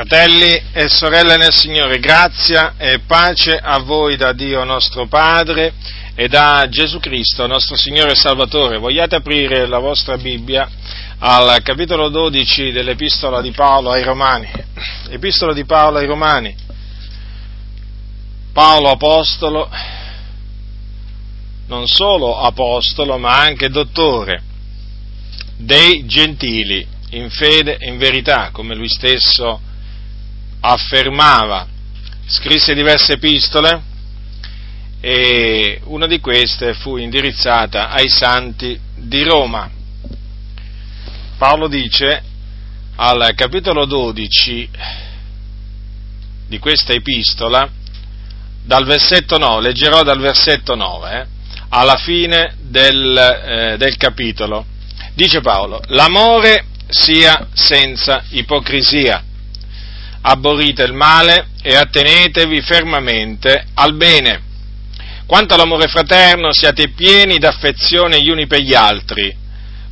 Fratelli e sorelle nel Signore, grazia e pace a voi da Dio nostro Padre e da Gesù Cristo, nostro Signore e Salvatore. Vogliate aprire la vostra Bibbia al capitolo 12 dell'Epistola di Paolo ai Romani. Epistola di Paolo ai Romani. Paolo apostolo, non solo apostolo, ma anche dottore dei gentili, in fede e in verità, come lui stesso affermava. Scrisse diverse epistole e una di queste fu indirizzata ai santi di Roma. Paolo dice al capitolo 12 di questa epistola, dal versetto 9, leggerò dal versetto 9, alla fine del capitolo. Dice Paolo: l'amore sia senza ipocrisia, abborrite il male e attenetevi fermamente al bene. Quanto all'amore fraterno, siate pieni d'affezione gli uni per gli altri.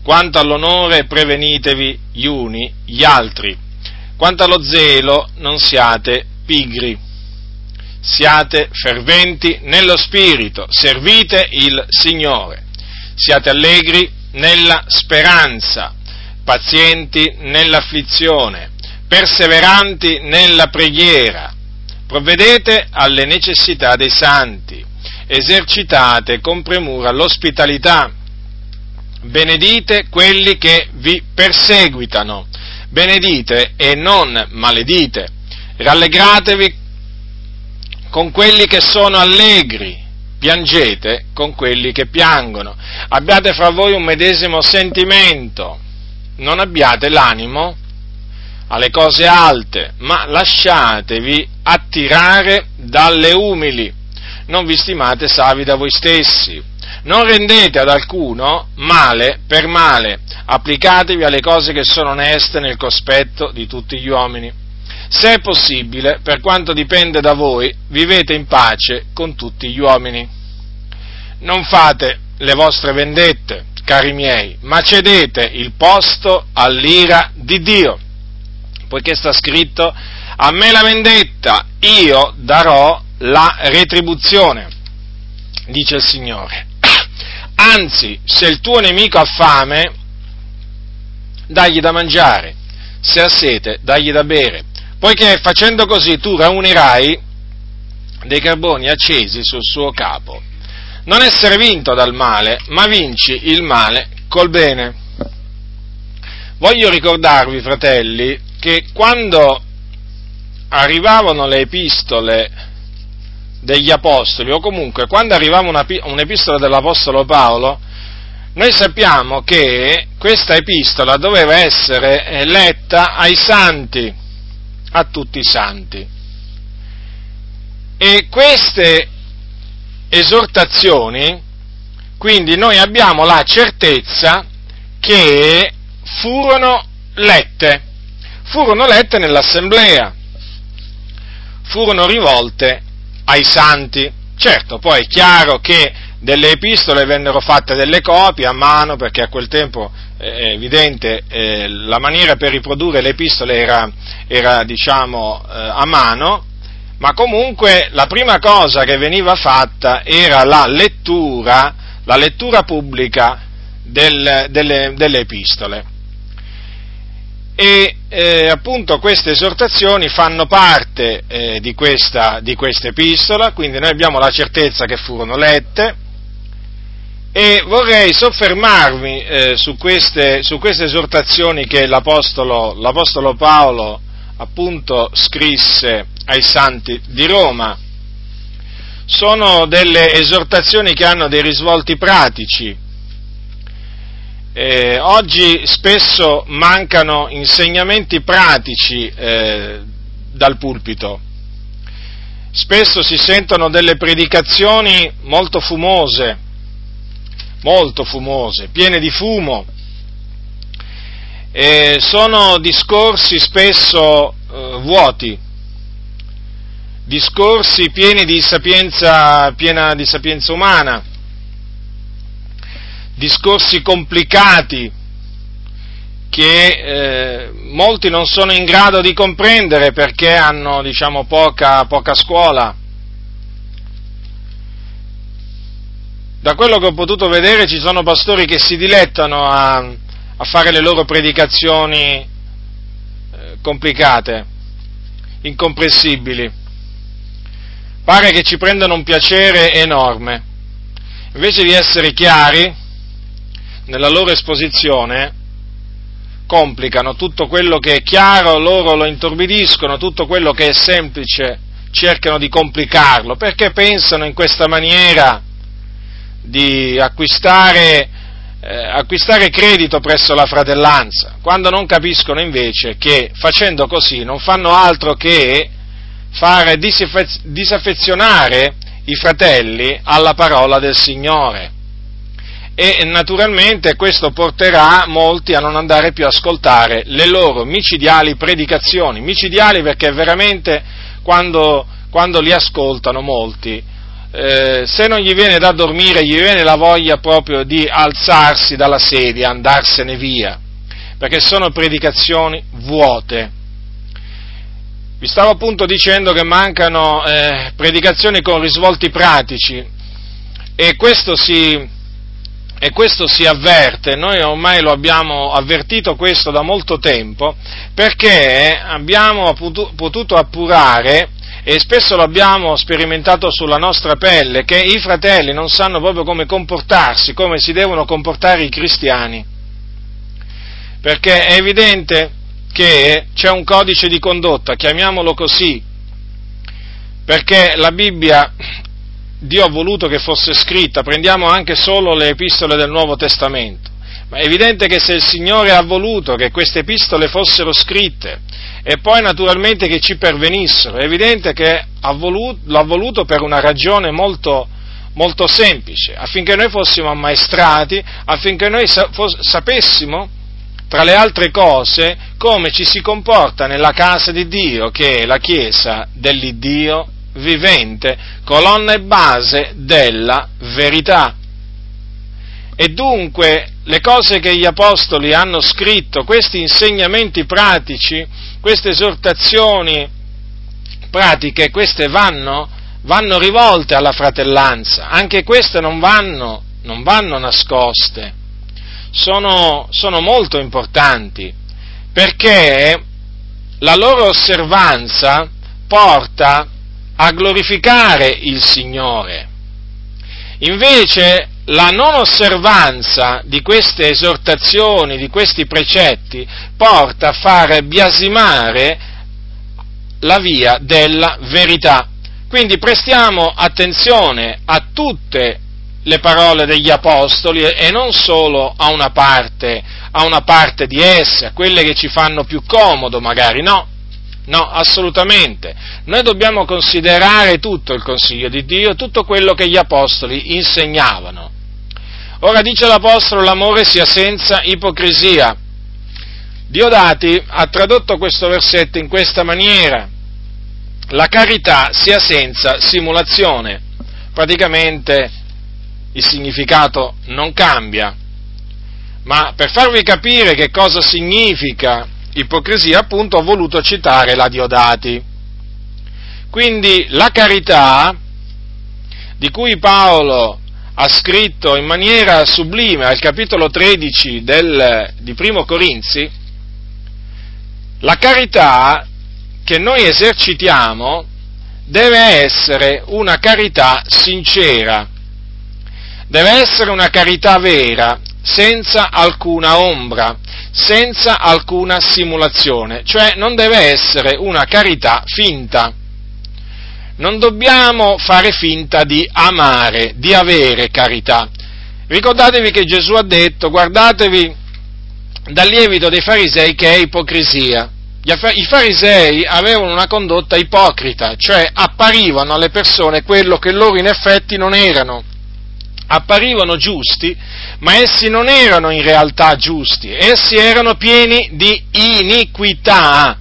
Quanto all'onore, prevenitevi gli uni gli altri. Quanto allo zelo, non siate pigri. Siate ferventi nello spirito, servite il Signore. Siate allegri nella speranza, pazienti nell'afflizione, perseveranti nella preghiera, provvedete alle necessità dei santi, esercitate con premura l'ospitalità, benedite quelli che vi perseguitano, benedite e non maledite, rallegratevi con quelli che sono allegri, piangete con quelli che piangono, abbiate fra voi un medesimo sentimento. Non abbiate l'animo alle cose alte, ma lasciatevi attirare dalle umili. Non vi stimate savi da voi stessi. Non rendete ad alcuno male per male. Applicatevi alle cose che sono oneste nel cospetto di tutti gli uomini. Se è possibile, per quanto dipende da voi, vivete in pace con tutti gli uomini. Non fate le vostre vendette, cari miei, ma cedete il posto all'ira di Dio, poiché sta scritto: a me la vendetta, io darò la retribuzione, dice il Signore. Anzi, se il tuo nemico ha fame, dagli da mangiare, se ha sete, dagli da bere, poiché facendo così tu raunirai dei carboni accesi sul suo capo. Non essere vinto dal male, ma vinci il male col bene. Voglio ricordarvi, fratelli, che quando arrivavano le epistole degli Apostoli, o comunque quando arrivava un'epistola dell'Apostolo Paolo, noi sappiamo che questa epistola doveva essere letta ai santi, a tutti i santi. E queste esortazioni, quindi noi abbiamo la certezza che furono lette nell'assemblea, furono rivolte ai santi. Certo, poi è chiaro che delle epistole vennero fatte delle copie a mano, perché a quel tempo è evidente la maniera per riprodurre le epistole era diciamo a mano. Ma comunque la prima cosa che veniva fatta era la lettura pubblica delle epistole. E appunto queste esortazioni fanno parte di questa epistola, quindi noi abbiamo la certezza che furono lette. E vorrei soffermarmi su queste esortazioni che l'Apostolo Paolo appunto scrisse ai santi di Roma. Sono delle esortazioni che hanno dei risvolti pratici. Oggi spesso mancano insegnamenti pratici dal pulpito. Spesso si sentono delle predicazioni molto fumose, piene di fumo. Sono discorsi spesso vuoti, discorsi pieni di sapienza umana, discorsi complicati che molti non sono in grado di comprendere perché hanno, diciamo, poca scuola. Da quello che ho potuto vedere ci sono pastori che si dilettano a fare le loro predicazioni complicate, incomprensibili. Pare che ci prendano un piacere enorme. Invece di essere chiari nella loro esposizione, complicano tutto quello che è chiaro, loro lo intorbidiscono, tutto quello che è semplice cercano di complicarlo, perché pensano in questa maniera di acquistare credito presso la fratellanza, quando non capiscono invece che facendo così non fanno altro che fare disaffezionare i fratelli alla parola del Signore, e naturalmente questo porterà molti a non andare più a ascoltare le loro micidiali predicazioni, micidiali perché veramente quando li ascoltano molti, se non gli viene da dormire, gli viene la voglia proprio di alzarsi dalla sedia, andarsene via, perché sono predicazioni vuote. Vi stavo appunto dicendo che mancano predicazioni con risvolti pratici, e questo si avverte. Noi ormai lo abbiamo avvertito questo da molto tempo, perché abbiamo potuto appurare, e spesso l'abbiamo sperimentato sulla nostra pelle, che i fratelli non sanno proprio come comportarsi, come si devono comportare i cristiani, perché è evidente che c'è un codice di condotta, chiamiamolo così, perché la Bibbia Dio ha voluto che fosse scritta. Prendiamo anche solo le epistole del Nuovo Testamento, ma è evidente che se il Signore ha voluto che queste epistole fossero scritte e poi naturalmente che ci pervenissero, è evidente che l'ha voluto per una ragione molto, molto semplice, affinché noi fossimo ammaestrati, affinché noi sapessimo, tra le altre cose, come ci si comporta nella casa di Dio, che è la Chiesa dell'Iddio vivente, colonna e base della verità. E dunque le cose che gli apostoli hanno scritto, questi insegnamenti pratici, queste esortazioni pratiche, queste vanno rivolte alla fratellanza, anche queste non vanno nascoste. Sono molto importanti, perché la loro osservanza porta a glorificare il Signore. Invece la non osservanza di queste esortazioni, di questi precetti, porta a far biasimare la via della verità. Quindi prestiamo attenzione a tutte le parole degli apostoli e non solo a una parte di esse, a quelle che ci fanno più comodo magari, no, assolutamente. Noi dobbiamo considerare tutto il consiglio di Dio, tutto quello che gli apostoli insegnavano. Ora dice l'apostolo: l'amore sia senza ipocrisia. Diodati ha tradotto questo versetto in questa maniera: la carità sia senza simulazione. Praticamente il significato non cambia, ma per farvi capire che cosa significa ipocrisia, appunto, ho voluto citare la Diodati. Quindi la carità, di cui Paolo ha scritto in maniera sublime al capitolo 13 di Primo Corinzi, la carità che noi esercitiamo deve essere una carità sincera, deve essere una carità vera, senza alcuna ombra, senza alcuna simulazione, cioè non deve essere una carità finta. Non dobbiamo fare finta di amare, di avere carità. Ricordatevi che Gesù ha detto: guardatevi dal lievito dei farisei, che è ipocrisia. I farisei avevano una condotta ipocrita, cioè apparivano alle persone quello che loro in effetti non erano. Apparivano giusti, ma essi non erano in realtà giusti, essi erano pieni di iniquità,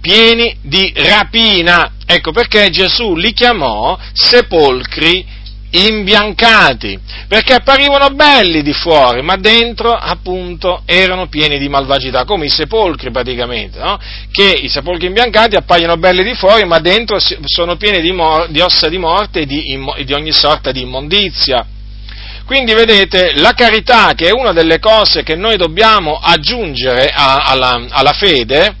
pieni di rapina. Ecco perché Gesù li chiamò sepolcri imbiancati, perché apparivano belli di fuori, ma dentro appunto erano pieni di malvagità, come i sepolcri praticamente, no? Che i sepolcri imbiancati appaiono belli di fuori, ma dentro sono pieni di ossa di morte e di ogni sorta di immondizia. Quindi vedete, la carità, che è una delle cose che noi dobbiamo aggiungere alla fede,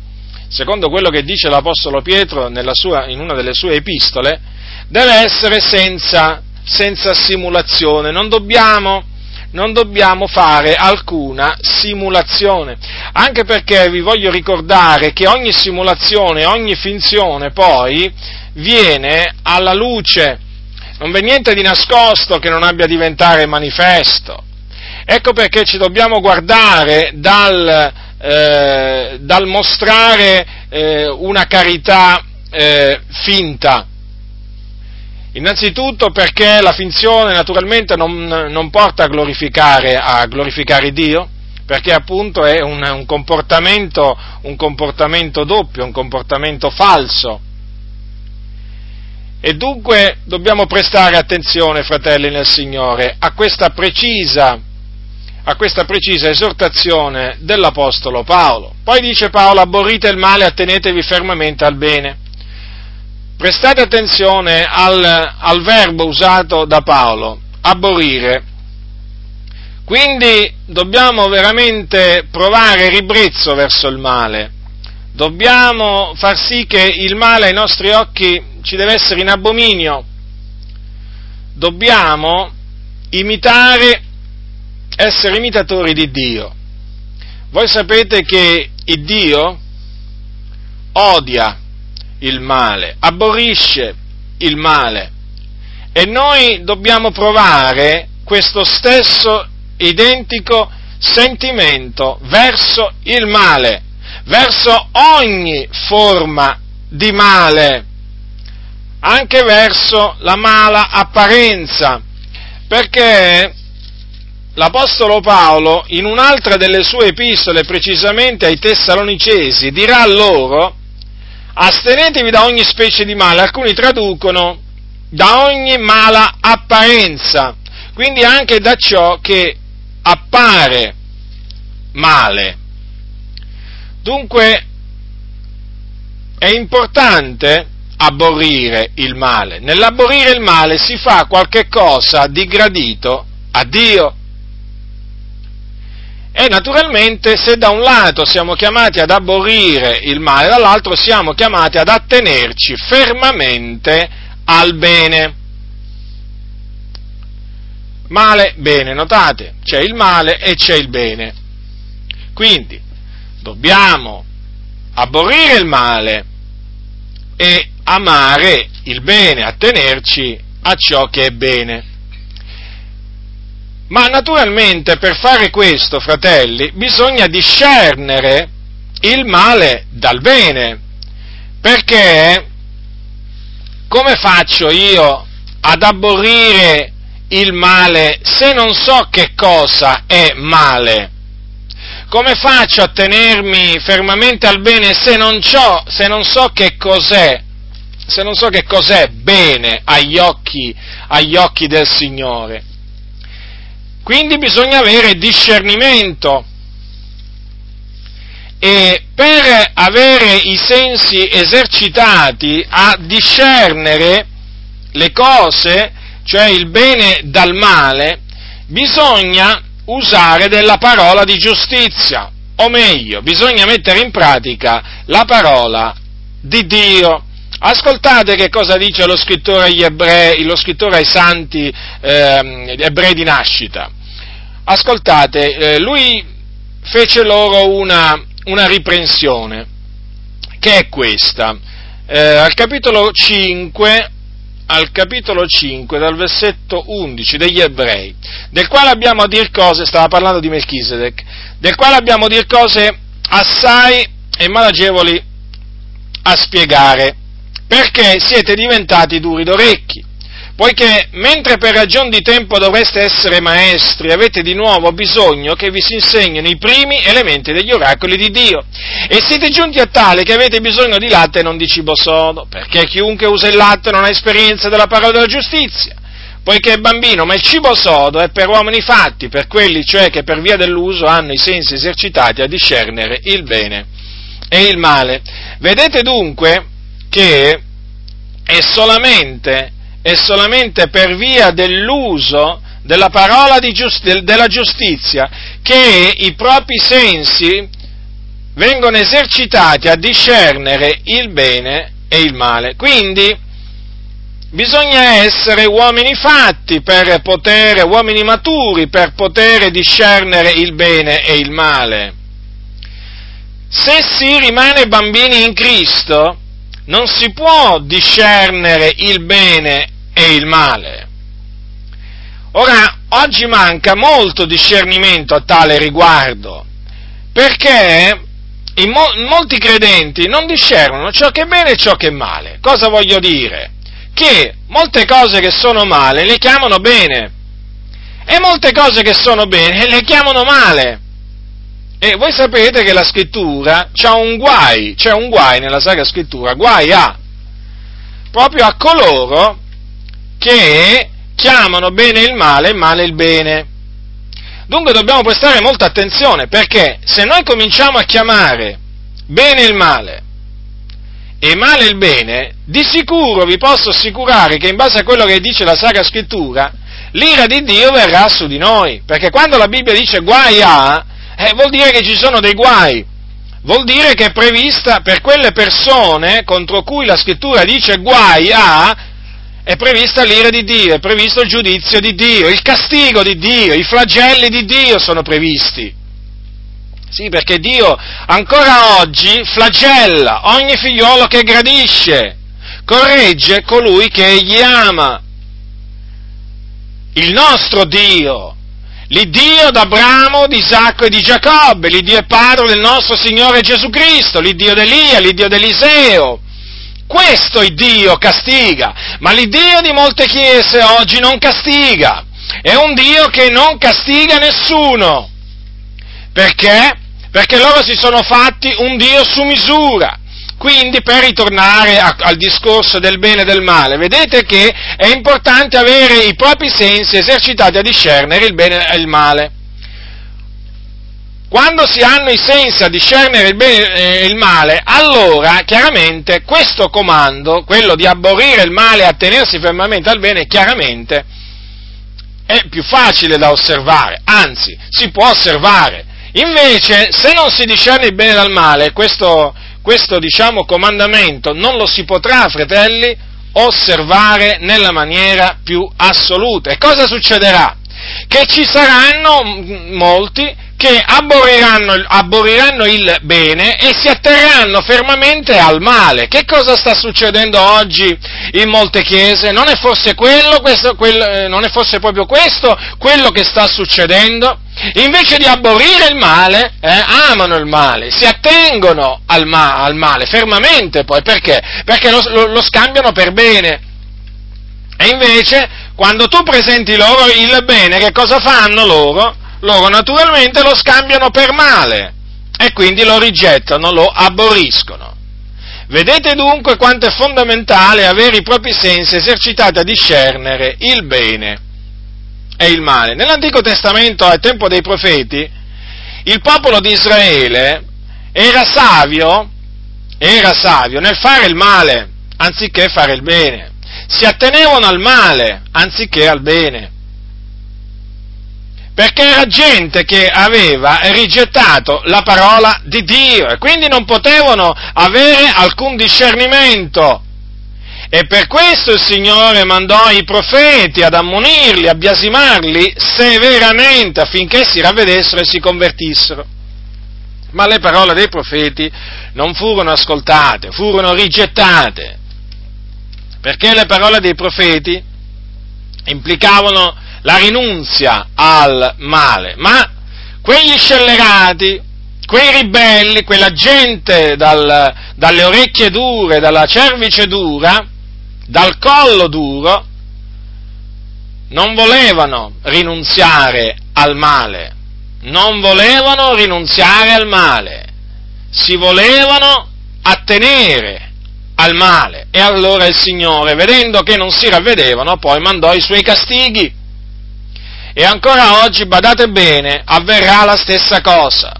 secondo quello che dice l'Apostolo Pietro in una delle sue epistole, deve essere senza simulazione, non dobbiamo fare alcuna simulazione, anche perché vi voglio ricordare che ogni simulazione, ogni finzione poi viene alla luce, non v'è niente di nascosto che non abbia a diventare manifesto. Ecco perché ci dobbiamo guardare dal mostrare una carità finta. Innanzitutto perché la finzione naturalmente non porta a glorificare Dio, perché appunto è un comportamento doppio, un comportamento falso. E dunque dobbiamo prestare attenzione, fratelli nel Signore, a questa precisa esortazione dell'Apostolo Paolo. Poi dice Paolo: abborrite il male, attenetevi fermamente al bene. Prestate attenzione al verbo usato da Paolo, abborrire. Quindi dobbiamo veramente provare ribrezzo verso il male. Dobbiamo far sì che il male ai nostri occhi ci deve essere in abominio. Dobbiamo essere imitatori di Dio. Voi sapete che il Dio odia il male, abborrisce il male, e noi dobbiamo provare questo stesso identico sentimento verso il male, verso ogni forma di male, anche verso la mala apparenza, perché l'Apostolo Paolo in un'altra delle sue epistole, precisamente ai Tessalonicesi, dirà loro: astenetevi da ogni specie di male. Alcuni traducono da ogni mala apparenza, quindi anche da ciò che appare male. Dunque è importante abborrire il male. Nell'abborrire il male si fa qualche cosa di gradito a Dio. E naturalmente, se da un lato siamo chiamati ad abborrire il male, dall'altro siamo chiamati ad attenerci fermamente al bene. Male, bene, notate, c'è il male e c'è il bene. Quindi dobbiamo abborrire il male e amare il bene, attenerci a ciò che è bene. Ma naturalmente per fare questo, fratelli, bisogna discernere il male dal bene, perché come faccio io ad abborrire il male se non so che cosa è male? Come faccio a tenermi fermamente al bene se non so che cos'è bene agli occhi del Signore? Quindi bisogna avere discernimento, e per avere i sensi esercitati a discernere le cose, cioè il bene dal male, bisogna usare della parola di giustizia, o meglio, bisogna mettere in pratica la parola di Dio. Ascoltate che cosa dice lo scrittore agli Ebrei, lo scrittore ai santi ebrei di nascita. Ascoltate, lui fece loro una riprensione, che è questa. Al capitolo 5, dal versetto 11 degli Ebrei, del quale abbiamo a dir cose, stava parlando di Melchisedec, del quale abbiamo a dir cose assai e malagevoli a spiegare, perché siete diventati duri d'orecchi, poiché mentre per ragion di tempo dovreste essere maestri, avete di nuovo bisogno che vi si insegnino i primi elementi degli oracoli di Dio, e siete giunti a tale che avete bisogno di latte e non di cibo sodo, perché chiunque usa il latte non ha esperienza della parola della giustizia, poiché è bambino, ma il cibo sodo è per uomini fatti, per quelli cioè che per via dell'uso hanno i sensi esercitati a discernere il bene e il male. Vedete dunque che è solamente per via dell'uso della parola della giustizia che i propri sensi vengono esercitati a discernere il bene e il male. Quindi bisogna essere uomini fatti per poter, uomini maturi per poter discernere il bene e il male. Se si rimane bambini in Cristo, non si può discernere il bene e il male. Ora, oggi manca molto discernimento a tale riguardo, perché molti credenti non discernono ciò che è bene e ciò che è male. Cosa voglio dire? Che molte cose che sono male le chiamano bene, e molte cose che sono bene le chiamano male. E voi sapete che la scrittura c'è un guai nella Sacra Scrittura, proprio a coloro che chiamano bene il male e male il bene. Dunque dobbiamo prestare molta attenzione, perché se noi cominciamo a chiamare bene il male e male il bene, di sicuro vi posso assicurare che in base a quello che dice la Sacra Scrittura, l'ira di Dio verrà su di noi, perché quando la Bibbia dice guai a, vuol dire che ci sono dei guai, vuol dire che è prevista per quelle persone contro cui la Scrittura dice guai a, è prevista l'ira di Dio, è previsto il giudizio di Dio, il castigo di Dio, i flagelli di Dio sono previsti. Sì, perché Dio ancora oggi flagella ogni figliolo che gradisce, corregge colui che egli ama. Il nostro Dio, l'Iddio d'Abramo, di Isacco e di Giacobbe, l'Iddio e Padre del nostro Signore Gesù Cristo, l'Iddio d'Elia, l'Iddio d'Eliseo. Questo Iddio castiga, ma l'Iddio di molte chiese oggi non castiga. È un Dio che non castiga nessuno. Perché? Perché loro si sono fatti un Dio su misura. Quindi, per ritornare al discorso del bene e del male, vedete che è importante avere i propri sensi esercitati a discernere il bene e il male. Quando si hanno i sensi a discernere il bene e il male, allora chiaramente questo comando, quello di aborrire il male e attenersi fermamente al bene, chiaramente è più facile da osservare, anzi, si può osservare. Invece, se non si discerne il bene dal male, questo diciamo comandamento non lo si potrà, fratelli, osservare nella maniera più assoluta. E cosa succederà? Che ci saranno molti che aborriranno il bene e si atterranno fermamente al male. Che cosa sta succedendo oggi in molte chiese? Non è forse proprio questo quello che sta succedendo? Invece di aborrire il male, amano il male, si attengono al male, fermamente poi, perché? Perché lo scambiano per bene. E invece, quando tu presenti loro il bene, che cosa fanno loro? Loro naturalmente lo scambiano per male, e quindi lo rigettano, lo aborriscono. Vedete dunque quanto è fondamentale avere i propri sensi esercitati a discernere il bene e il male. Nell'Antico Testamento, al tempo dei profeti, il popolo di Israele era savio nel fare il male anziché fare il bene, si attenevano al male anziché al bene, perché era gente che aveva rigettato la parola di Dio e quindi non potevano avere alcun discernimento. E per questo il Signore mandò i profeti ad ammonirli, a biasimarli severamente affinché si ravvedessero e si convertissero. Ma le parole dei profeti non furono ascoltate, furono rigettate, perché le parole dei profeti implicavano la rinunzia al male, ma quegli scellerati, quei ribelli, quella gente dalle orecchie dure, dalla cervice dura, dal collo duro, non volevano rinunziare al male, si volevano attenere al male. E allora il Signore, vedendo che non si ravvedevano, poi mandò i suoi castighi. E ancora oggi, badate bene, avverrà la stessa cosa.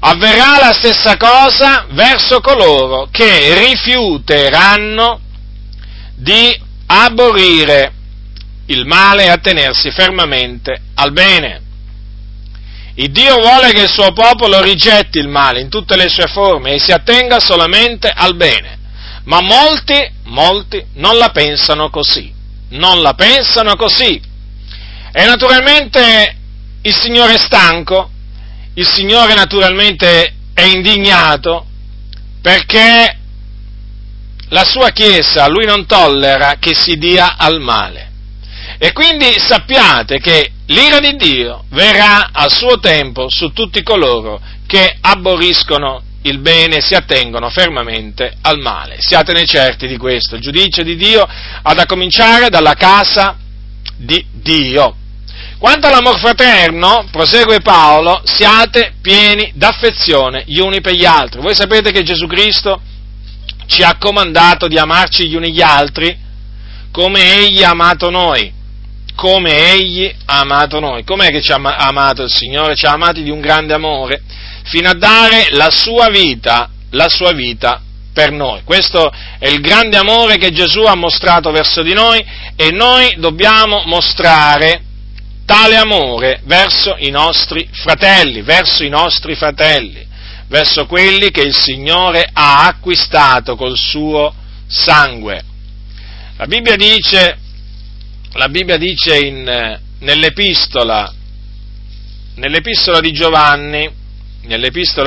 Avverrà la stessa cosa verso coloro che rifiuteranno di aborrire il male e attenersi fermamente al bene. Il Dio vuole che il suo popolo rigetti il male in tutte le sue forme e si attenga solamente al bene. Ma molti non la pensano così, E naturalmente il Signore è stanco, il Signore naturalmente è indignato, perché la sua Chiesa, Lui non tollera che si dia al male. E quindi sappiate che l'ira di Dio verrà a suo tempo su tutti coloro che aborriscono il bene, si attengono fermamente al male. Siatene certi di questo. Il giudice di Dio ha da cominciare dalla casa di Dio. Quanto all'amor fraterno, prosegue Paolo, siate pieni d'affezione gli uni per gli altri. Voi sapete che Gesù Cristo ci ha comandato di amarci gli uni gli altri come Egli ha amato noi. Com'è che ci ha amato il Signore? Ci ha amati di un grande amore, fino a dare la sua vita per noi. Questo è il grande amore che Gesù ha mostrato verso di noi, e noi dobbiamo mostrare tale amore verso i nostri fratelli, verso quelli che il Signore ha acquistato col suo sangue. La Bibbia dice nell'Epistola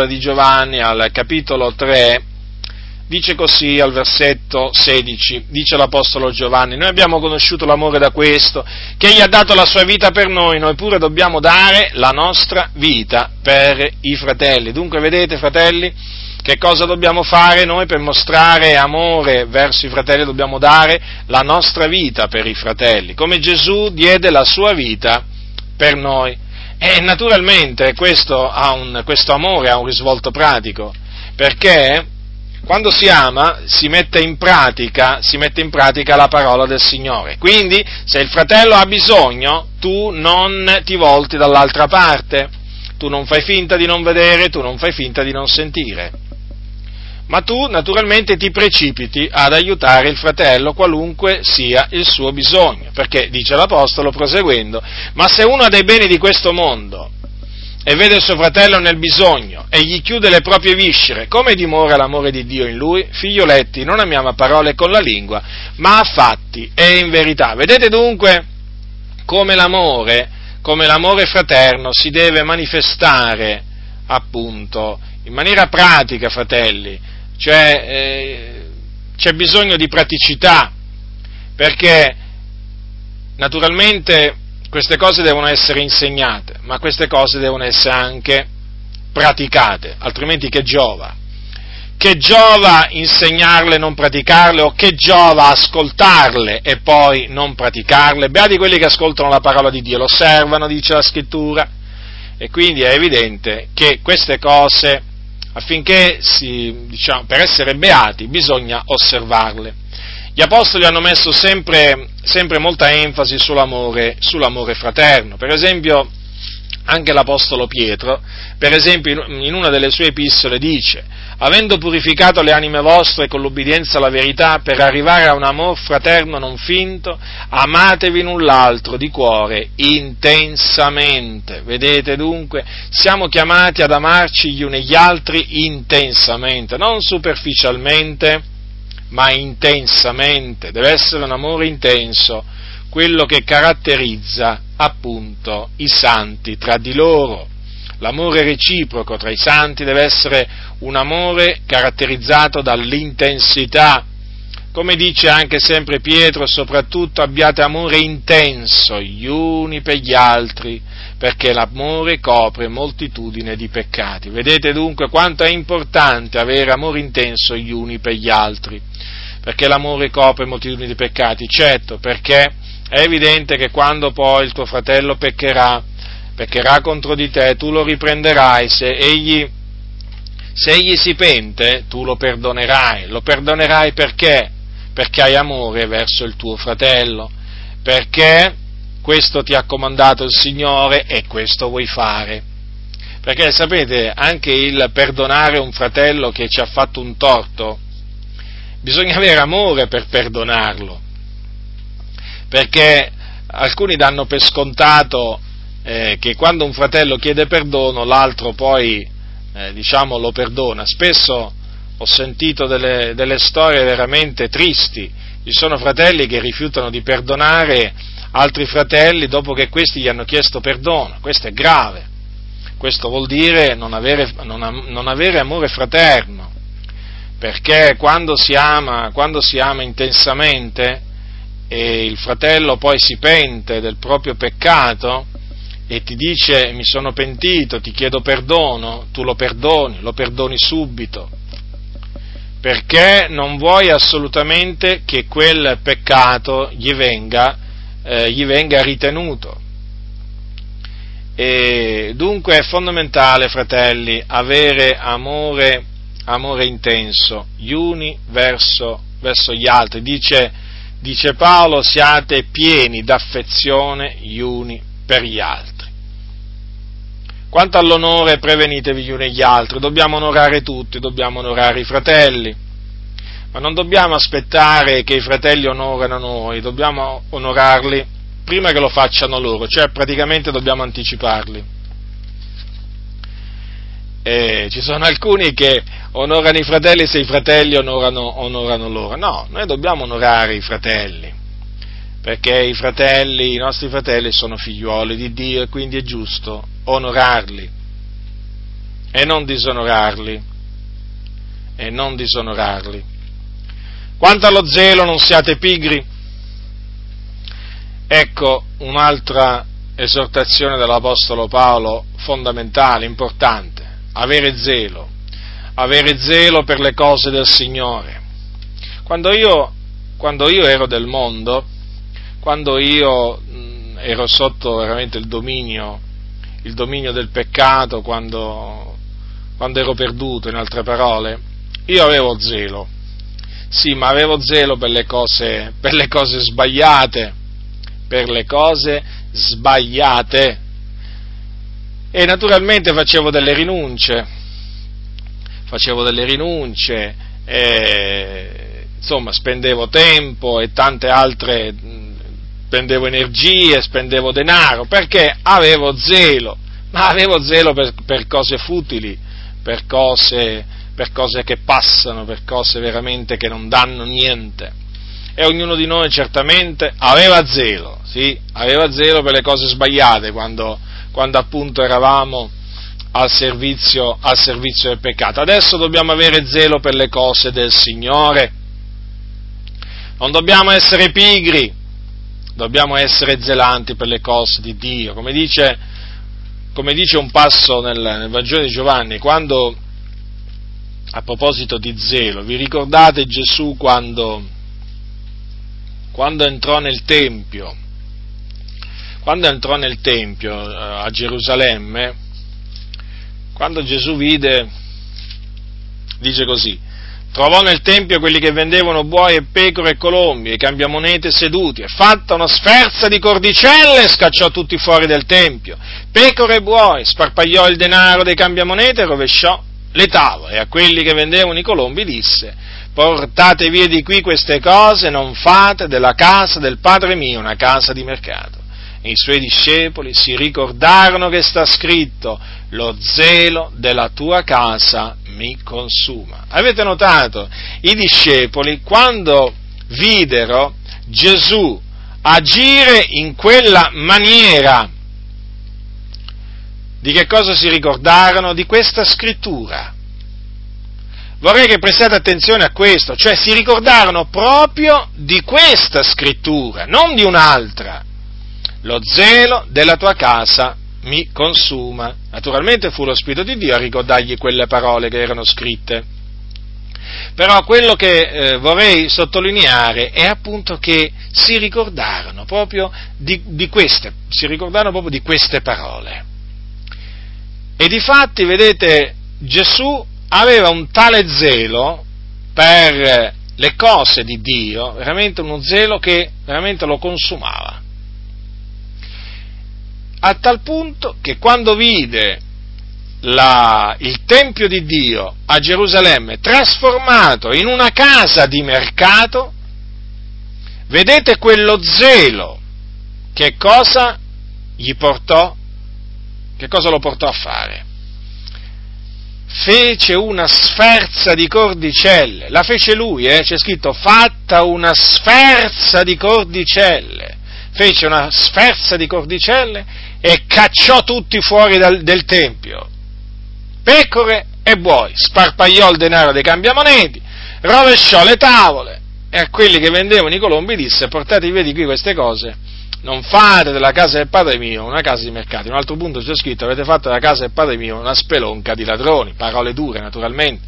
di Giovanni, al capitolo 3, dice così al versetto 16, dice l'Apostolo Giovanni: noi abbiamo conosciuto l'amore da questo, che Egli ha dato la sua vita per noi, noi pure dobbiamo dare la nostra vita per i fratelli. Dunque vedete, fratelli, che cosa dobbiamo fare noi per mostrare amore verso i fratelli? Dobbiamo dare la nostra vita per i fratelli, come Gesù diede la sua vita per noi. E naturalmente questo amore ha un risvolto pratico, perché quando si ama si mette in pratica la parola del Signore. Quindi se il fratello ha bisogno, tu non ti volti dall'altra parte, tu non fai finta di non vedere, tu non fai finta di non sentire, ma tu naturalmente ti precipiti ad aiutare il fratello qualunque sia il suo bisogno, perché, dice l'Apostolo proseguendo, ma se uno ha dei beni di questo mondo e vede il suo fratello nel bisogno e gli chiude le proprie viscere, come dimora l'amore di Dio in lui? Figlioletti, non amiamo a parole con la lingua, ma a fatti e in verità. Vedete dunque come l'amore fraterno si deve manifestare appunto in maniera pratica, fratelli. Cioè, c'è bisogno di praticità, perché naturalmente queste cose devono essere insegnate, ma queste cose devono essere anche praticate, altrimenti che giova? Che giova insegnarle e non praticarle, o che giova ascoltarle e poi non praticarle? Beati quelli che ascoltano la parola di Dio, lo osservano, dice la Scrittura, e quindi è evidente che queste cose, affinché per essere beati bisogna osservarle. Gli apostoli hanno messo sempre molta enfasi sull'amore fraterno. Per esempio, anche l'apostolo Pietro, per esempio, in una delle sue epistole dice: avendo purificato le anime vostre con l'obbedienza alla verità, per arrivare a un amor fraterno non finto, amatevi l'un l'altro di cuore intensamente. Vedete dunque, siamo chiamati ad amarci gli uni gli altri intensamente, non superficialmente, ma intensamente. Deve essere un amore intenso, quello che caratterizza appunto i santi tra di loro. L'amore reciproco tra i santi deve essere un amore caratterizzato dall'intensità. Come dice anche sempre Pietro, soprattutto abbiate amore intenso gli uni per gli altri, perché l'amore copre moltitudine di peccati. Vedete dunque quanto è importante avere amore intenso gli uni per gli altri, perché l'amore copre moltitudine di peccati. Certo, perché è evidente che quando poi il tuo fratello peccherà contro di te, tu lo riprenderai. Se egli Se egli si pente, tu lo perdonerai. Lo perdonerai perché? Perché hai amore verso il tuo fratello, perché questo ti ha comandato il Signore e questo vuoi fare. Perché sapete, anche il perdonare un fratello che ci ha fatto un torto, bisogna avere amore per perdonarlo, perché alcuni danno per scontato che quando un fratello chiede perdono l'altro poi lo perdona. Spesso ho sentito delle storie veramente tristi. Ci sono fratelli che rifiutano di perdonare altri fratelli dopo che questi gli hanno chiesto perdono. Questo è grave. Questo vuol dire non avere amore fraterno, perché quando si ama intensamente e il fratello poi si pente del proprio peccato e ti dice mi sono pentito, ti chiedo perdono, tu lo perdoni subito, perché non vuoi assolutamente che quel peccato gli venga ritenuto. E dunque è fondamentale, fratelli, avere amore intenso gli uni verso gli altri. Dice Paolo, siate pieni d'affezione gli uni per gli altri. Quanto all'onore, prevenitevi gli uni e gli altri. Dobbiamo onorare tutti, dobbiamo onorare i fratelli, ma non dobbiamo aspettare che i fratelli onorano noi, dobbiamo onorarli prima che lo facciano loro, cioè praticamente dobbiamo anticiparli. Ci sono alcuni che onorano i fratelli se i fratelli onorano loro. No, noi dobbiamo onorare i fratelli, perché i nostri fratelli sono figliuoli di Dio e quindi è giusto onorarli e non disonorarli. Quanto allo zelo, non siate pigri. Ecco un'altra esortazione dell'Apostolo Paolo fondamentale, importante: avere zelo per le cose del Signore. Quando io ero del mondo, quando io ero sotto veramente il dominio del peccato, quando ero perduto, in altre parole, io avevo zelo. Sì, ma avevo zelo per le cose sbagliate, e naturalmente facevo delle rinunce, spendevo tempo e tante altre, spendevo energie, spendevo denaro, perché avevo zelo, ma avevo zelo per cose futili, per cose che passano, per cose veramente che non danno niente. E ognuno di noi certamente aveva zelo per le cose sbagliate quando appunto eravamo al servizio del peccato. Adesso dobbiamo avere zelo per le cose del Signore. Non dobbiamo essere pigri, dobbiamo essere zelanti per le cose di Dio. Come dice un passo nel Vangelo di Giovanni, quando, a proposito di zelo, vi ricordate Gesù quando entrò nel Tempio? Quando entrò nel Tempio a Gerusalemme, quando Gesù vide, dice così: trovò nel Tempio quelli che vendevano buoi e pecore e colombi e cambiamonete seduti, e fatta una sferza di cordicelle scacciò tutti fuori del Tempio, pecore e buoi, sparpagliò il denaro dei cambiamonete e rovesciò le tavole, e a quelli che vendevano i colombi disse: portate via di qui queste cose, non fate della casa del Padre mio una casa di mercato. E i suoi discepoli si ricordarono che sta scritto: lo zelo della tua casa mi consuma. Avete notato? I discepoli, quando videro Gesù agire in quella maniera, di che cosa si ricordarono? Di questa scrittura. Vorrei che prestate attenzione a questo, cioè si ricordarono proprio di questa scrittura, non di un'altra. Lo zelo della tua casa mi consuma. Naturalmente fu lo Spirito di Dio a ricordargli quelle parole che erano scritte. Però quello che vorrei sottolineare è appunto che si ricordarono proprio di queste parole. E difatti, vedete, Gesù aveva un tale zelo per le cose di Dio, veramente uno zelo che veramente lo consumava, a tal punto che quando vide il Tempio di Dio a Gerusalemme trasformato in una casa di mercato, vedete quello zelo che cosa gli portò, che cosa lo portò a fare? Fece una sferza di cordicelle, la fece lui, c'è scritto fatta una sferza di cordicelle, fece una sferza di cordicelle e cacciò tutti fuori del tempio, pecore e buoi, sparpagliò il denaro dei cambiamoneti, rovesciò le tavole e a quelli che vendevano i colombi disse: portatevi via di qui queste cose, non fate della casa del Padre mio una casa di mercato. In un altro punto c'è scritto: avete fatto della casa del Padre mio una spelonca di ladroni. Parole dure, naturalmente,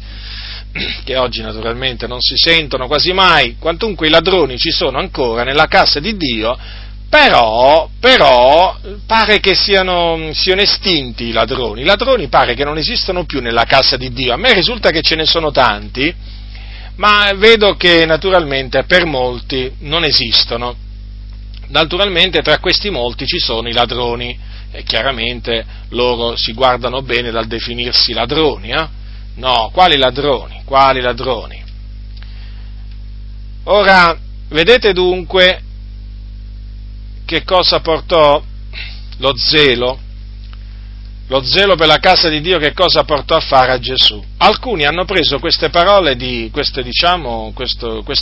che oggi naturalmente non si sentono quasi mai, quantunque i ladroni ci sono ancora nella casa di Dio, però pare che siano estinti i ladroni. I ladroni pare che non esistano più nella casa di Dio. A me risulta che ce ne sono tanti, ma vedo che naturalmente per molti non esistono. Naturalmente tra questi molti ci sono i ladroni, e chiaramente loro si guardano bene dal definirsi ladroni, No, quali ladroni? Quali ladroni? Ora, vedete dunque che cosa portò lo zelo per la casa di Dio, che cosa portò a fare a Gesù. Alcuni hanno preso queste parole di questo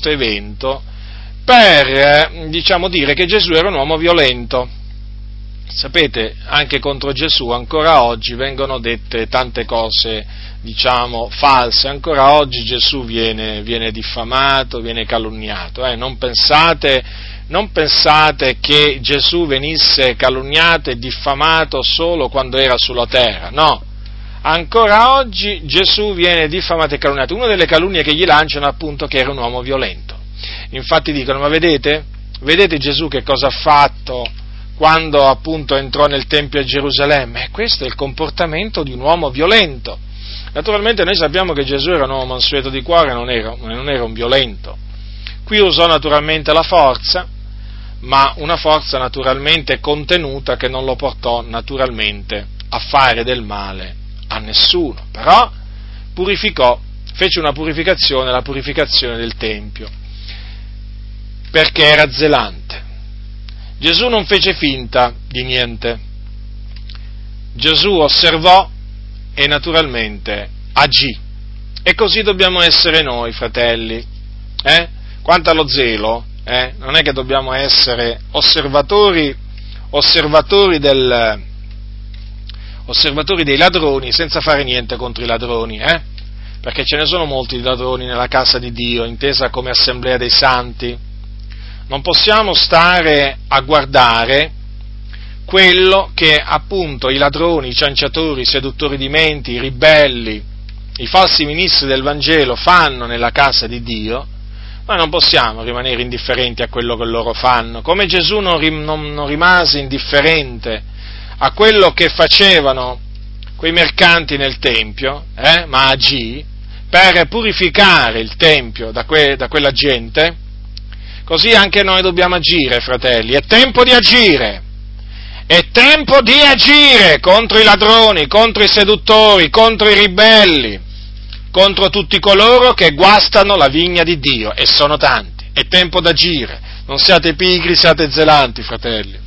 evento per, dire che Gesù era un uomo violento. Sapete, anche contro Gesù ancora oggi vengono dette tante cose, false. Ancora oggi Gesù viene diffamato, viene calunniato. Non pensate che Gesù venisse calunniato e diffamato solo quando era sulla terra, no. Ancora oggi Gesù viene diffamato e calunniato. Una delle calunnie che gli lanciano, appunto, che era un uomo violento. Infatti dicono: ma vedete Gesù che cosa ha fatto quando appunto entrò nel Tempio a Gerusalemme? Questo è il comportamento di un uomo violento. Naturalmente noi sappiamo che Gesù era un uomo mansueto di cuore, non era un violento. Qui usò naturalmente la forza, ma una forza naturalmente contenuta che non lo portò naturalmente a fare del male a nessuno, però fece una purificazione, la purificazione del Tempio, perché era zelante. Gesù non fece finta di niente. Gesù osservò e naturalmente agì. E così dobbiamo essere noi, fratelli. Quanto allo zelo, non è che dobbiamo essere osservatori dei ladroni senza fare niente contro i ladroni, perché ce ne sono molti di ladroni nella casa di Dio, intesa come assemblea dei santi. Non possiamo stare a guardare quello che appunto i ladroni, i cianciatori, i seduttori di menti, i ribelli, i falsi ministri del Vangelo fanno nella casa di Dio. Noi non possiamo rimanere indifferenti a quello che loro fanno, come Gesù non rimase indifferente a quello che facevano quei mercanti nel Tempio, ma agì per purificare il Tempio da quella gente. Così anche noi dobbiamo agire, fratelli. È tempo di agire contro i ladroni, contro i seduttori, contro i ribelli, contro tutti coloro che guastano la vigna di Dio, e sono tanti. È tempo d'agire. Non siate pigri, siate zelanti, fratelli.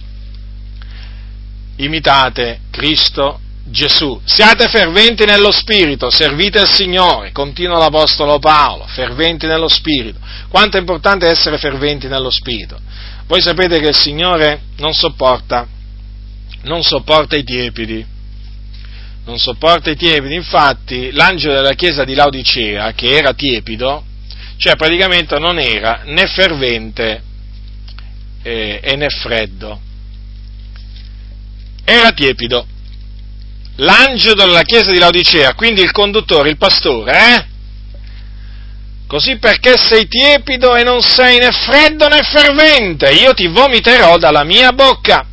Imitate Cristo Gesù. Siate ferventi nello Spirito, servite il Signore, continua l'Apostolo Paolo, ferventi nello Spirito. Quanto è importante essere ferventi nello Spirito. Voi sapete che il Signore non sopporta i tiepidi, infatti l'angelo della chiesa di Laodicea, che era tiepido, cioè praticamente non era né fervente e né freddo, era tiepido. L'angelo della chiesa di Laodicea, quindi il conduttore, il pastore, Così perché sei tiepido e non sei né freddo né fervente, io ti vomiterò dalla mia bocca.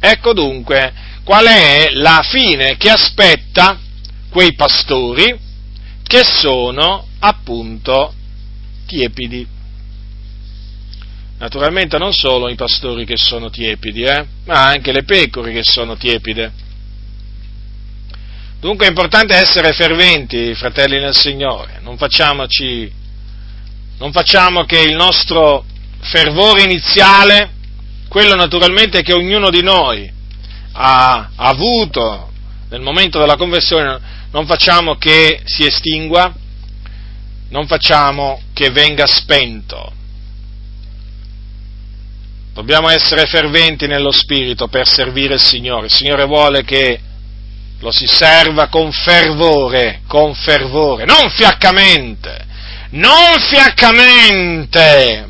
Ecco dunque qual è la fine che aspetta quei pastori che sono appunto tiepidi. Naturalmente non solo i pastori che sono tiepidi, ma anche le pecore che sono tiepide. Dunque è importante essere ferventi, fratelli nel Signore, non facciamo che il nostro fervore iniziale, quello naturalmente che ognuno di noi ha avuto nel momento della conversione, non facciamo che si estingua, non facciamo che venga spento. Dobbiamo essere ferventi nello Spirito per servire il Signore. Il Signore vuole che lo si serva con fervore, non fiaccamente,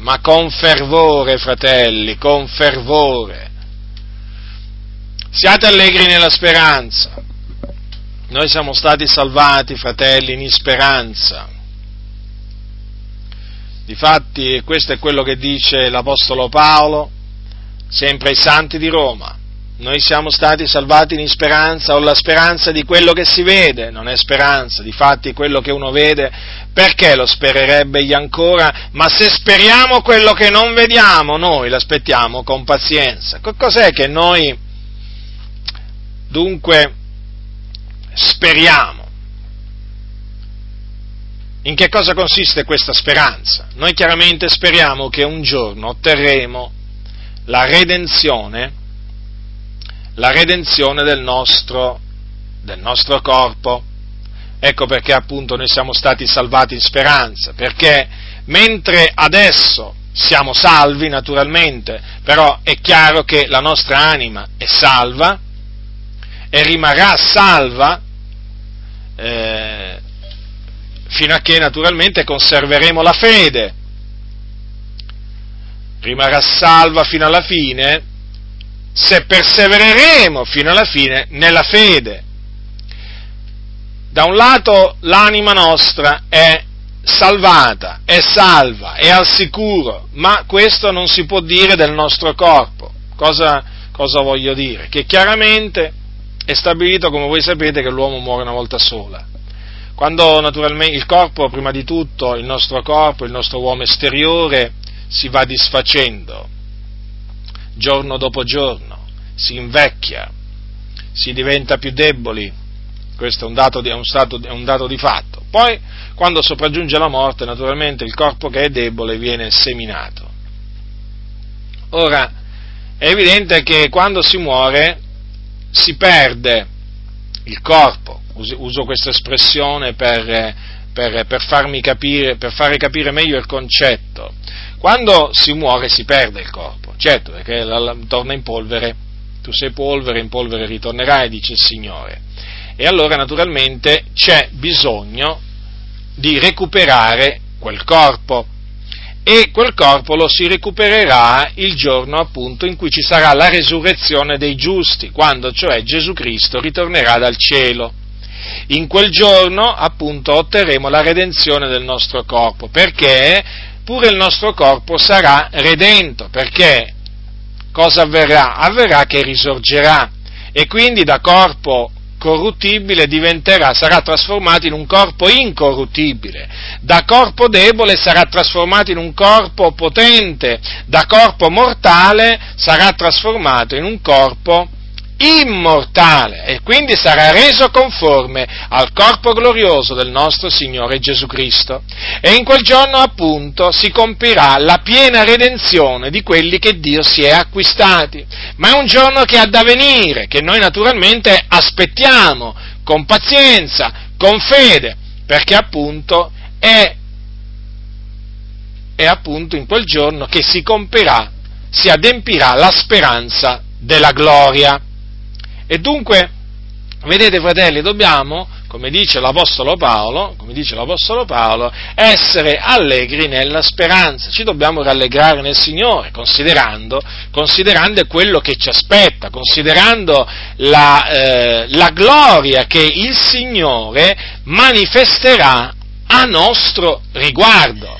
ma con fervore, fratelli, con fervore. Siate allegri nella speranza. Noi siamo stati salvati, fratelli, in speranza. Difatti, questo è quello che dice l'Apostolo Paolo, sempre ai Santi di Roma. Noi siamo stati salvati in speranza, o la speranza di quello che si vede, non è speranza, difatti quello che uno vede, perché lo spererebbe egli ancora? Ma se speriamo quello che non vediamo, noi l'aspettiamo con pazienza. Cos'è che noi dunque speriamo? In che cosa consiste questa speranza? Noi chiaramente speriamo che un giorno otterremo la redenzione del nostro corpo. Ecco perché appunto noi siamo stati salvati in speranza, perché mentre adesso siamo salvi naturalmente, però è chiaro che la nostra anima è salva e rimarrà salva fino a che naturalmente conserveremo la fede, rimarrà salva fino alla fine se persevereremo fino alla fine nella fede. Da un lato l'anima nostra è salvata, è salva, è al sicuro, ma questo non si può dire del nostro corpo. Cosa voglio dire? Che chiaramente è stabilito, come voi sapete, che l'uomo muore una volta sola. Quando naturalmente il corpo, prima di tutto il nostro corpo, il nostro uomo esteriore, si va disfacendo giorno dopo giorno, si invecchia, si diventa più deboli, questo è un dato di fatto. Poi, quando sopraggiunge la morte, naturalmente il corpo che è debole viene seminato. Ora, è evidente che quando si muore si perde il corpo, uso questa espressione per farmi capire, per fare capire meglio il concetto. Quando si muore si perde il corpo, certo, perché torna in polvere, tu sei polvere, in polvere ritornerai, dice il Signore, e allora naturalmente c'è bisogno di recuperare quel corpo, e quel corpo lo si recupererà il giorno appunto in cui ci sarà la resurrezione dei giusti, quando cioè Gesù Cristo ritornerà dal cielo. In quel giorno appunto otterremo la redenzione del nostro corpo, perché pure il nostro corpo sarà redento, perché cosa avverrà? Avverrà che risorgerà, e quindi da corpo corruttibile sarà trasformato in un corpo incorruttibile, da corpo debole sarà trasformato in un corpo potente, da corpo mortale sarà trasformato in un corpo immortale, e quindi sarà reso conforme al corpo glorioso del nostro Signore Gesù Cristo. E in quel giorno appunto si compirà la piena redenzione di quelli che Dio si è acquistati, ma è un giorno che ha da venire, che noi naturalmente aspettiamo con pazienza, con fede, perché appunto è appunto in quel giorno che si adempirà la speranza della gloria. E dunque, vedete fratelli, dobbiamo, come dice l'Apostolo Paolo, essere allegri nella speranza. Ci dobbiamo rallegrare nel Signore, considerando quello che ci aspetta, considerando la gloria che il Signore manifesterà a nostro riguardo.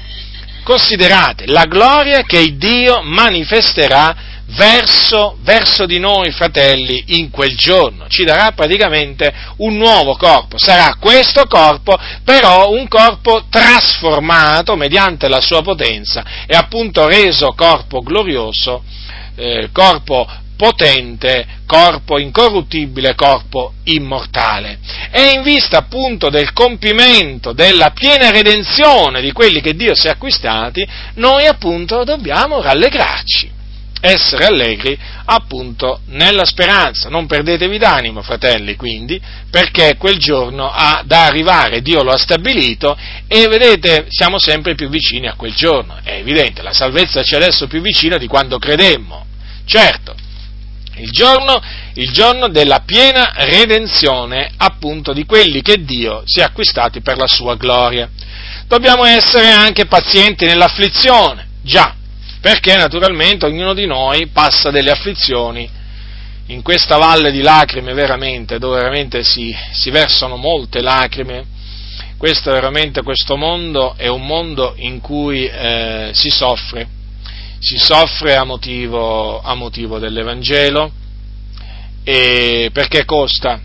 Considerate la gloria che Dio manifesterà verso di noi, fratelli, in quel giorno. Ci darà praticamente un nuovo corpo. Sarà questo corpo, però un corpo trasformato mediante la sua potenza e appunto reso corpo glorioso, corpo potente, corpo incorruttibile, corpo immortale. E in vista appunto del compimento, della piena redenzione di quelli che Dio si è acquistati, noi appunto dobbiamo rallegrarci, essere allegri appunto nella speranza. Non perdetevi d'animo, fratelli, quindi, perché quel giorno ha da arrivare, Dio lo ha stabilito e vedete, siamo sempre più vicini a quel giorno. È evidente, la salvezza ci è adesso più vicina di quando credemmo, certo. Il giorno della piena redenzione appunto di quelli che Dio si è acquistati per la sua gloria. Dobbiamo essere anche pazienti nell'afflizione, già, perché naturalmente ognuno di noi passa delle afflizioni in questa valle di lacrime veramente, dove veramente si versano molte lacrime. Questo mondo è un mondo in cui si soffre a motivo dell'Evangelo, e perché costa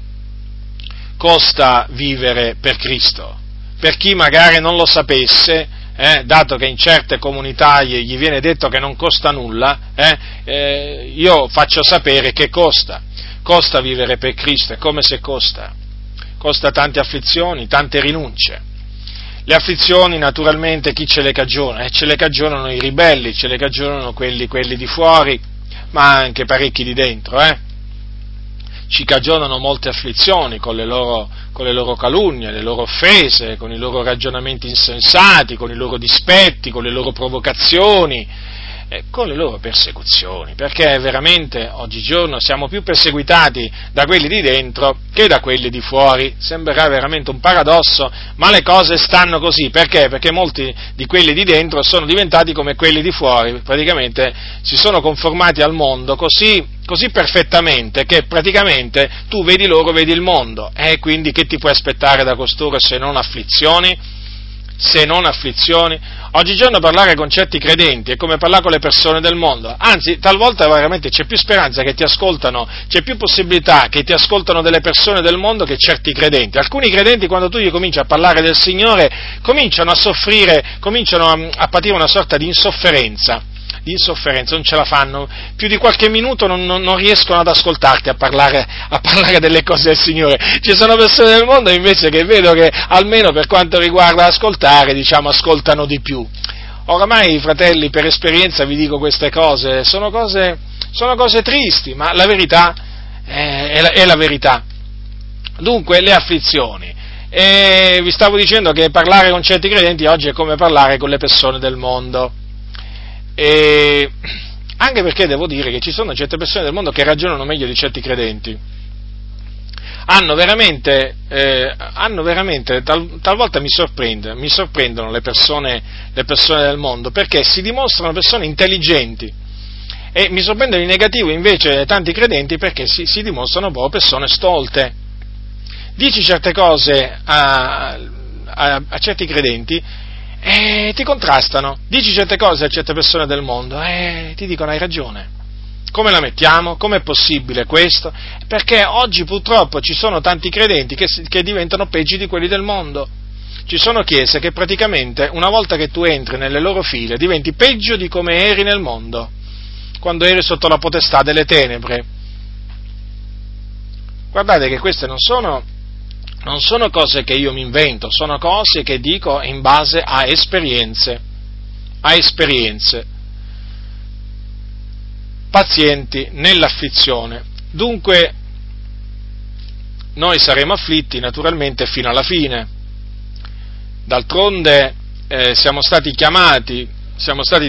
vivere per Cristo. Per chi magari non lo sapesse, dato che in certe comunità gli viene detto che non costa nulla, io faccio sapere che costa vivere per Cristo. È come se costa tante afflizioni, tante rinunce. Le afflizioni naturalmente chi ce le cagiona? Ce le cagionano i ribelli, ce le cagionano quelli di fuori, ma anche parecchi di dentro. Ci cagionano molte afflizioni con le loro calunnie, le loro offese, con i loro ragionamenti insensati, con i loro dispetti, con le loro provocazioni, con le loro persecuzioni, perché veramente oggigiorno siamo più perseguitati da quelli di dentro che da quelli di fuori. Sembrerà veramente un paradosso, ma le cose stanno così. Perché? Perché molti di quelli di dentro sono diventati come quelli di fuori, praticamente si sono conformati al mondo così perfettamente che praticamente tu vedi loro, vedi il mondo, e quindi che ti puoi aspettare da costoro se non afflizioni? Oggigiorno parlare con certi credenti è come parlare con le persone del mondo, anzi talvolta veramente c'è più speranza che ti ascoltano, c'è più possibilità che ti ascoltano delle persone del mondo che certi credenti. Alcuni credenti, quando tu gli cominci a parlare del Signore, cominciano a soffrire, cominciano a patire una sorta di insofferenza, non ce la fanno, più di qualche minuto non riescono ad ascoltarti a parlare delle cose del Signore. Ci sono persone nel mondo invece che vedo che almeno per quanto riguarda ascoltare, ascoltano di più. Oramai, fratelli, per esperienza vi dico queste cose, sono cose tristi, ma la verità è la verità. Dunque, le afflizioni. E vi stavo dicendo che parlare con certi credenti oggi è come parlare con le persone del mondo. E anche perché devo dire che ci sono certe persone del mondo che ragionano meglio di certi credenti, hanno veramente talvolta mi sorprendono le persone del mondo, perché si dimostrano persone intelligenti, e mi sorprendono in negativo invece tanti credenti, perché si dimostrano proprio persone stolte. Dici certe cose a certi credenti e ti contrastano, dici certe cose a certe persone del mondo e ti dicono: hai ragione, come la mettiamo? Com'è possibile questo? Perché oggi purtroppo ci sono tanti credenti che diventano peggi di quelli del mondo. Ci sono chiese che praticamente una volta che tu entri nelle loro file diventi peggio di come eri nel mondo, quando eri sotto la potestà delle tenebre. Guardate che queste non sono cose che io mi invento, sono cose che dico in base a esperienze, pazienti nell'afflizione. Dunque, noi saremo afflitti naturalmente fino alla fine. D'altronde siamo stati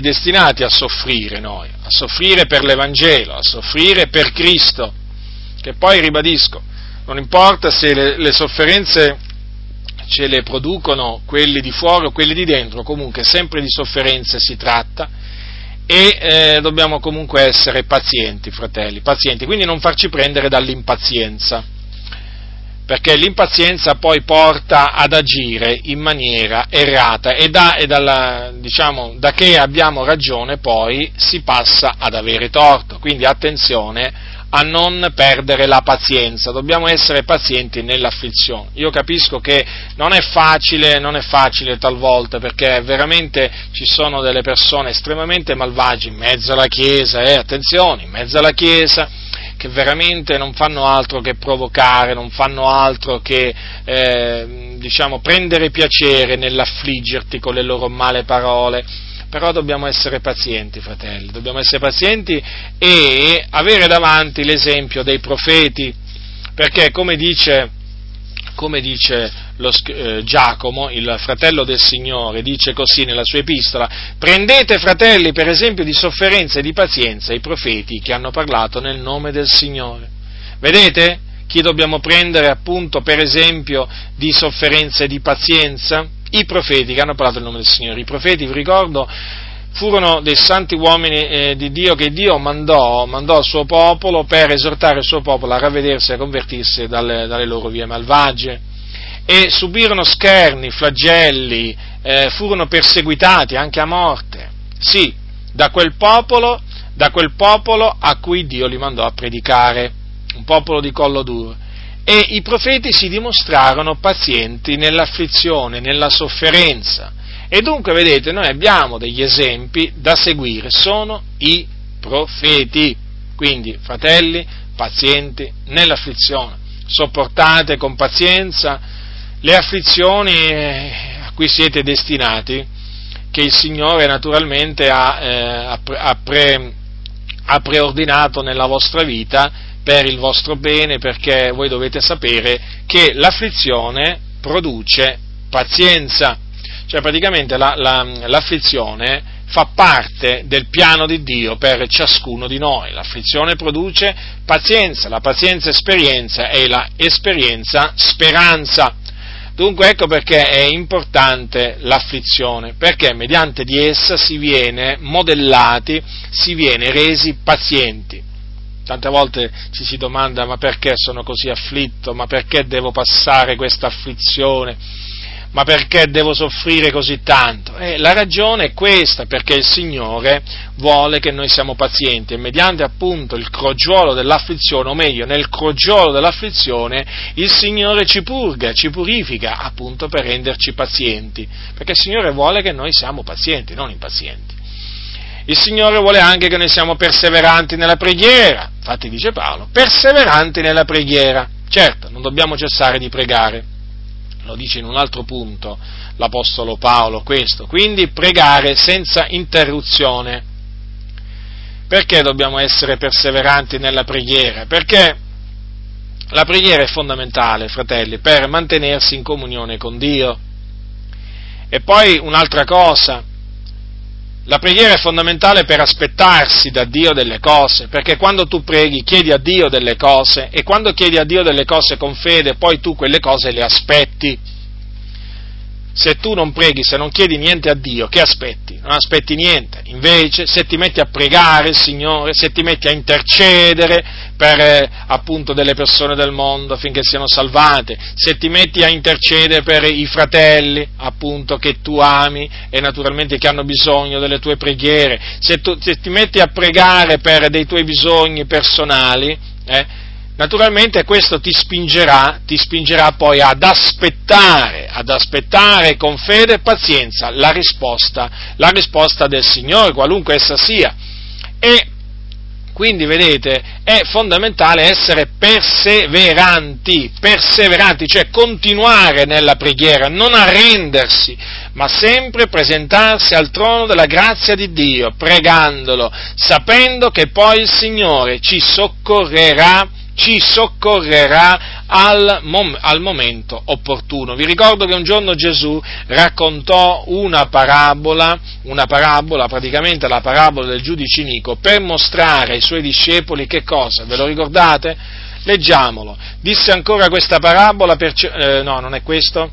destinati a soffrire noi, a soffrire per l'Evangelo, a soffrire per Cristo, che poi ribadisco, non importa se le sofferenze ce le producono quelli di fuori o quelli di dentro, comunque sempre di sofferenze si tratta, e dobbiamo comunque essere pazienti, fratelli, pazienti, quindi non farci prendere dall'impazienza. perché l'impazienza poi porta ad agire in maniera errata e da che abbiamo ragione poi si passa ad avere torto, quindi attenzione a non perdere la pazienza, dobbiamo essere pazienti nell'afflizione. Io capisco che non è facile talvolta, perché veramente ci sono delle persone estremamente malvagie in mezzo alla Chiesa, attenzione, in mezzo alla Chiesa, che veramente non fanno altro che provocare, non fanno altro che prendere piacere nell'affliggerti con le loro male parole. Però dobbiamo essere pazienti, fratelli, dobbiamo essere pazienti e avere davanti l'esempio dei profeti, perché come dice Giacomo, il fratello del Signore, dice così nella sua epistola: prendete, fratelli, per esempio di sofferenza e di pazienza i profeti che hanno parlato nel nome del Signore. Vedete chi dobbiamo prendere appunto per esempio di sofferenza e di pazienza? I profeti che hanno parlato nel nome del Signore. I profeti, vi ricordo, furono dei santi uomini di Dio che Dio mandò al suo popolo per esortare il suo popolo a ravvedersi e a convertirsi dalle loro vie malvagie. E subirono scherni, flagelli, furono perseguitati anche a morte, sì, da quel popolo a cui Dio li mandò a predicare, un popolo di collo duro. E i profeti si dimostrarono pazienti nell'afflizione, nella sofferenza. E dunque, vedete, noi abbiamo degli esempi da seguire, sono i profeti. Quindi, fratelli, pazienti nell'afflizione, sopportate con pazienza le afflizioni a cui siete destinati, che il Signore naturalmente ha preordinato nella vostra vita per il vostro bene, perché voi dovete sapere che l'afflizione produce pazienza, cioè praticamente l'afflizione fa parte del piano di Dio per ciascuno di noi. L'afflizione produce pazienza, la pazienza esperienza e la esperienza speranza. Dunque ecco perché è importante l'afflizione, perché mediante di essa si viene modellati, si viene resi pazienti. Tante volte ci si domanda: ma perché sono così afflitto? Ma perché devo passare questa afflizione? Ma perché devo soffrire così tanto? La ragione è questa, perché il Signore vuole che noi siamo pazienti e mediante appunto il crogiolo dell'afflizione, o meglio, nel crogiolo dell'afflizione, il Signore ci purga, ci purifica appunto per renderci pazienti, perché il Signore vuole che noi siamo pazienti, non impazienti. Il Signore vuole anche che noi siamo perseveranti nella preghiera, infatti dice Paolo, perseveranti nella preghiera. Certo, non dobbiamo cessare di pregare, lo dice in un altro punto l'Apostolo Paolo questo, quindi pregare senza interruzione. Perché dobbiamo essere perseveranti nella preghiera? Perché la preghiera è fondamentale, fratelli, per mantenersi in comunione con Dio. E poi un'altra cosa, la preghiera è fondamentale per aspettarsi da Dio delle cose, perché quando tu preghi chiedi a Dio delle cose e quando chiedi a Dio delle cose con fede poi tu quelle cose le aspetti. Se tu non preghi, se non chiedi niente a Dio, che aspetti? Non aspetti niente. Invece, se ti metti a pregare il Signore, se ti metti a intercedere per appunto delle persone del mondo affinché siano salvate, se ti metti a intercedere per i fratelli appunto che tu ami e naturalmente che hanno bisogno delle tue preghiere, se ti metti a pregare per dei tuoi bisogni personali, naturalmente questo ti spingerà poi ad aspettare con fede e pazienza la risposta del Signore, qualunque essa sia. E quindi, vedete, è fondamentale essere perseveranti, cioè continuare nella preghiera, non arrendersi, ma sempre presentarsi al trono della grazia di Dio, pregandolo, sapendo che poi il Signore ci soccorrerà al momento opportuno. Vi ricordo che un giorno Gesù raccontò una parabola, praticamente la parabola del giudice iniquo, per mostrare ai suoi discepoli che cosa? Ve lo ricordate? Leggiamolo. Disse ancora questa parabola, non è questo?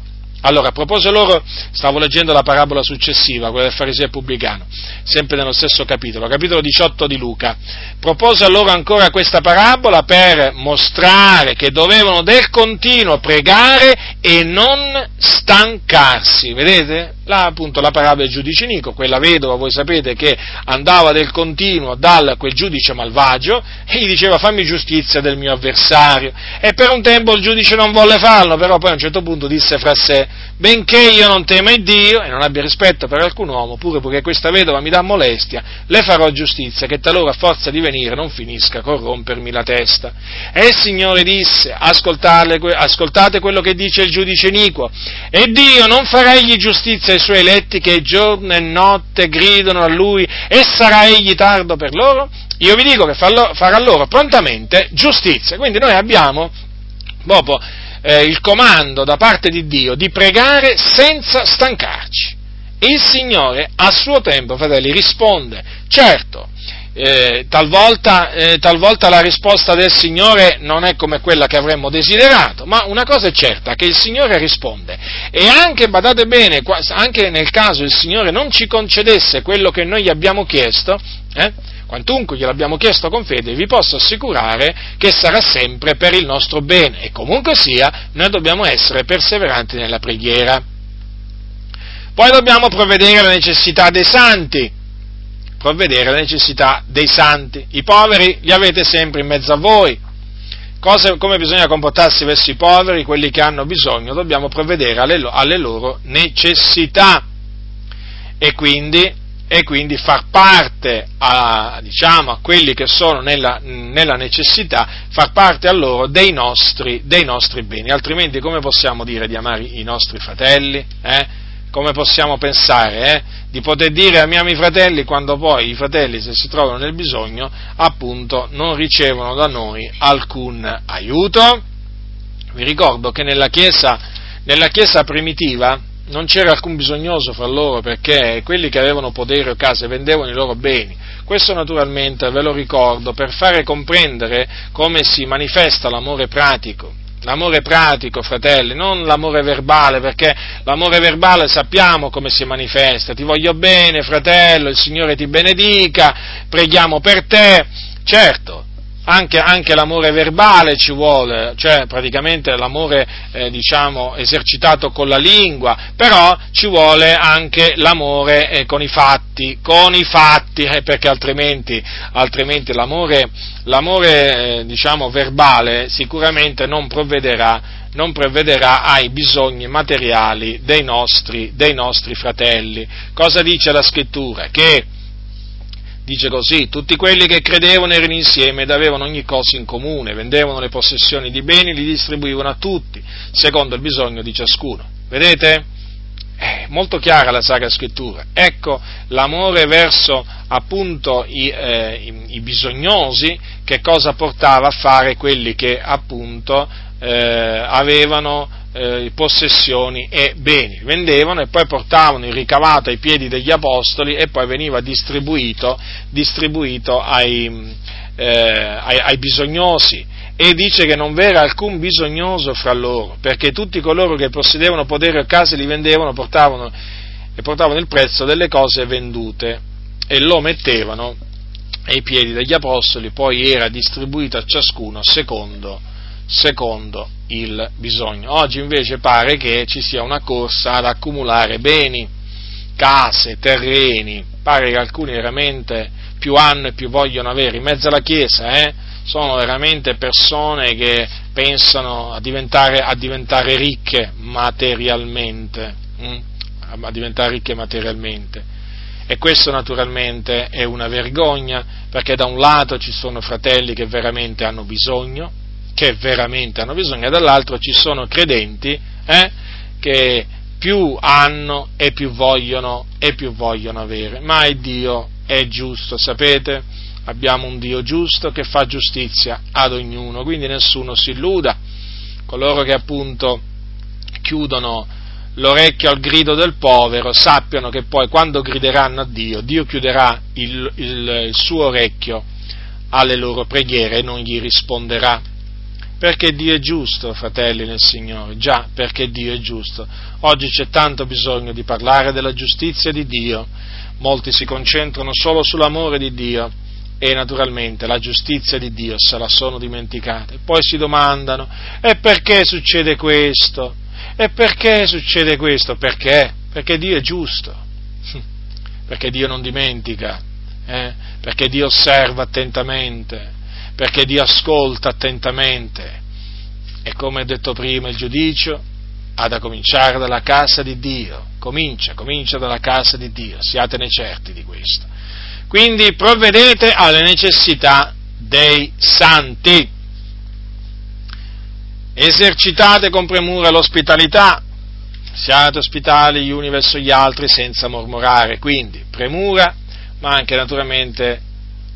Allora, propose loro, stavo leggendo la parabola successiva, quella del fariseo pubblicano, sempre nello stesso capitolo, capitolo 18 di Luca, propose loro ancora questa parabola per mostrare che dovevano del continuo pregare e non stancarsi, vedete? Là appunto la parabola del giudice Nico, quella vedova, voi sapete, che andava del continuo da quel giudice malvagio e gli diceva: fammi giustizia del mio avversario, e per un tempo il giudice non volle farlo, però poi a un certo punto disse fra sé: benché io non tema il Dio e non abbia rispetto per alcun uomo, pure perché questa vedova mi dà molestia, le farò giustizia, che talora a forza di venire non finisca corrompermi la testa. E il Signore disse: ascoltate quello che dice il giudice iniquo, e Dio non farà egli giustizia ai suoi eletti, che giorno e notte gridano a lui, e sarà egli tardo per loro? Io vi dico che farà loro prontamente giustizia. Quindi noi abbiamo proprio il comando da parte di Dio di pregare senza stancarci. Il Signore a suo tempo, fratelli, risponde. Certo, talvolta la risposta del Signore non è come quella che avremmo desiderato, ma una cosa è certa, che il Signore risponde. E anche, badate bene, anche nel caso il Signore non ci concedesse quello che noi gli abbiamo chiesto, quantunque gliel'abbiamo chiesto con fede, vi posso assicurare che sarà sempre per il nostro bene, e comunque sia noi dobbiamo essere perseveranti nella preghiera. Poi dobbiamo provvedere alle necessità dei santi, i poveri li avete sempre in mezzo a voi. Come bisogna comportarsi verso i poveri, quelli che hanno bisogno, dobbiamo provvedere alle loro necessità, e quindi far parte a quelli che sono nella necessità, far parte a loro dei nostri beni. Altrimenti come possiamo dire di amare i nostri fratelli? Come possiamo pensare di poter dire amiamo i fratelli quando poi i fratelli, se si trovano nel bisogno, appunto non ricevono da noi alcun aiuto? Vi ricordo che nella Chiesa primitiva non c'era alcun bisognoso fra loro, perché quelli che avevano poderi o case vendevano i loro beni. Questo naturalmente, ve lo ricordo, per fare comprendere come si manifesta l'amore pratico. L'amore pratico, fratelli, non l'amore verbale, perché l'amore verbale sappiamo come si manifesta: ti voglio bene, fratello, il Signore ti benedica, preghiamo per te. Certo, anche l'amore verbale ci vuole, cioè praticamente l'amore esercitato con la lingua, però ci vuole anche l'amore con i fatti, perché altrimenti l'amore verbale sicuramente non provvederà ai bisogni materiali dei nostri fratelli. Cosa dice la Scrittura? Dice così: tutti quelli che credevano erano insieme ed avevano ogni cosa in comune, vendevano le possessioni di beni, li distribuivano a tutti, secondo il bisogno di ciascuno. Vedete? È molto chiara la Sacra Scrittura. Ecco l'amore verso appunto i bisognosi, che cosa portava a fare quelli che appunto avevano possessioni e beni, vendevano e poi portavano il ricavato ai piedi degli apostoli, e poi veniva distribuito ai bisognosi. E dice che non v'era alcun bisognoso fra loro, perché tutti coloro che possedevano poderi o case li vendevano, portavano il prezzo delle cose vendute e lo mettevano ai piedi degli apostoli, poi era distribuito a ciascuno secondo il bisogno. Oggi invece pare che ci sia una corsa ad accumulare beni, case, terreni, pare che alcuni veramente più hanno e più vogliono avere in mezzo alla Chiesa, sono veramente persone che pensano a diventare ricche materialmente, E questo naturalmente è una vergogna, perché da un lato ci sono fratelli che veramente hanno bisogno, e dall'altro ci sono credenti che più hanno e più vogliono avere. Ma il Dio è giusto, sapete? Abbiamo un Dio giusto che fa giustizia ad ognuno, quindi nessuno si illuda. Coloro che appunto chiudono l'orecchio al grido del povero sappiano che poi, quando grideranno a Dio, Dio chiuderà il suo orecchio alle loro preghiere e non gli risponderà. perché Dio è giusto, fratelli nel Signore, già, perché Dio è giusto. Oggi c'è tanto bisogno di parlare della giustizia di Dio, molti si concentrano solo sull'amore di Dio e naturalmente la giustizia di Dio se la sono dimenticata. Poi si domandano, e perché succede questo? E perché succede questo? Perché? Perché Dio è giusto, perché Dio non dimentica, perché Dio osserva attentamente, perché Dio ascolta attentamente. E come ho detto prima, il giudizio ha da cominciare dalla casa di Dio, comincia dalla casa di Dio, siatene certi di questo. Quindi provvedete alle necessità dei santi, esercitate con premura l'ospitalità, siate ospitali gli uni verso gli altri senza mormorare. Quindi premura, ma anche naturalmente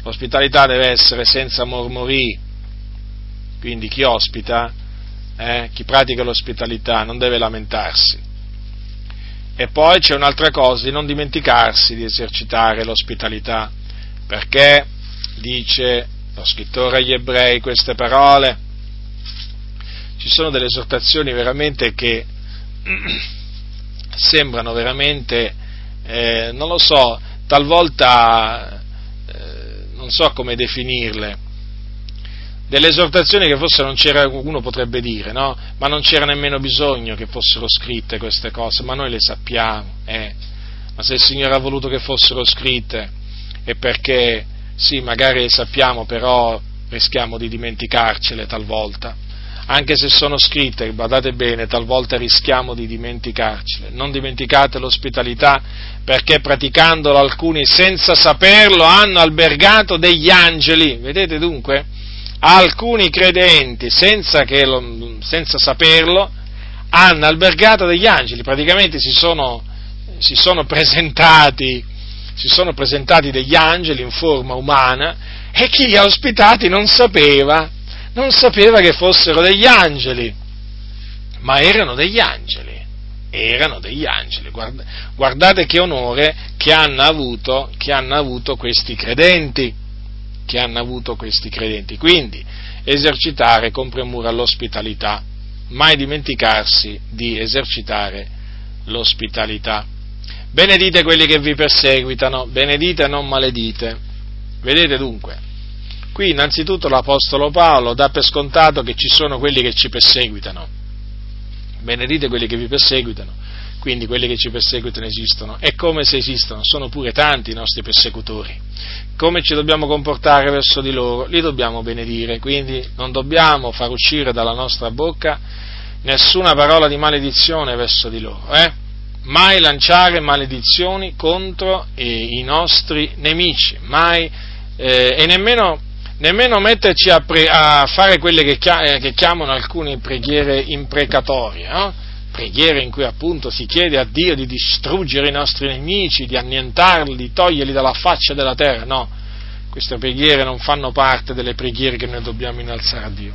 l'ospitalità deve essere senza mormorì. Quindi chi ospita, chi pratica l'ospitalità non deve lamentarsi. E poi c'è un'altra cosa, di non dimenticarsi di esercitare l'ospitalità, perché dice lo scrittore agli Ebrei queste parole. Ci sono delle esortazioni veramente che sembrano veramente, non lo so, talvolta non so come definirle, delle esortazioni che forse non c'era, qualcuno potrebbe dire, no? Ma non c'era nemmeno bisogno che fossero scritte queste cose, ma noi le sappiamo, ma se il Signore ha voluto che fossero scritte è perché, sì, magari le sappiamo, però rischiamo di dimenticarcele talvolta. Anche se sono scritte, guardate bene, talvolta rischiamo di dimenticarcele. Non dimenticate l'ospitalità, perché praticandola alcuni senza saperlo hanno albergato degli angeli. Vedete dunque? Alcuni credenti senza saperlo hanno albergato degli angeli, praticamente si sono presentati degli angeli in forma umana e chi li ha ospitati non sapeva che fossero degli angeli, ma erano degli angeli, guardate che onore che hanno avuto questi credenti, quindi esercitare con premura l'ospitalità, mai dimenticarsi di esercitare l'ospitalità. Benedite quelli che vi perseguitano, benedite e non maledite. Vedete dunque, qui innanzitutto l'Apostolo Paolo dà per scontato che ci sono quelli che ci perseguitano. Benedite quelli che vi perseguitano, quindi quelli che ci perseguitano esistono, e come se esistono, sono pure tanti i nostri persecutori. Come ci dobbiamo comportare verso di loro? Li dobbiamo benedire, quindi non dobbiamo far uscire dalla nostra bocca nessuna parola di maledizione verso di loro, Mai lanciare maledizioni contro i nostri nemici, mai, e nemmeno metterci a fare quelle che chiamano alcune preghiere imprecatorie, no? Preghiere in cui appunto si chiede a Dio di distruggere i nostri nemici, di annientarli, di toglierli dalla faccia della terra. No, queste preghiere non fanno parte delle preghiere che noi dobbiamo innalzare a Dio,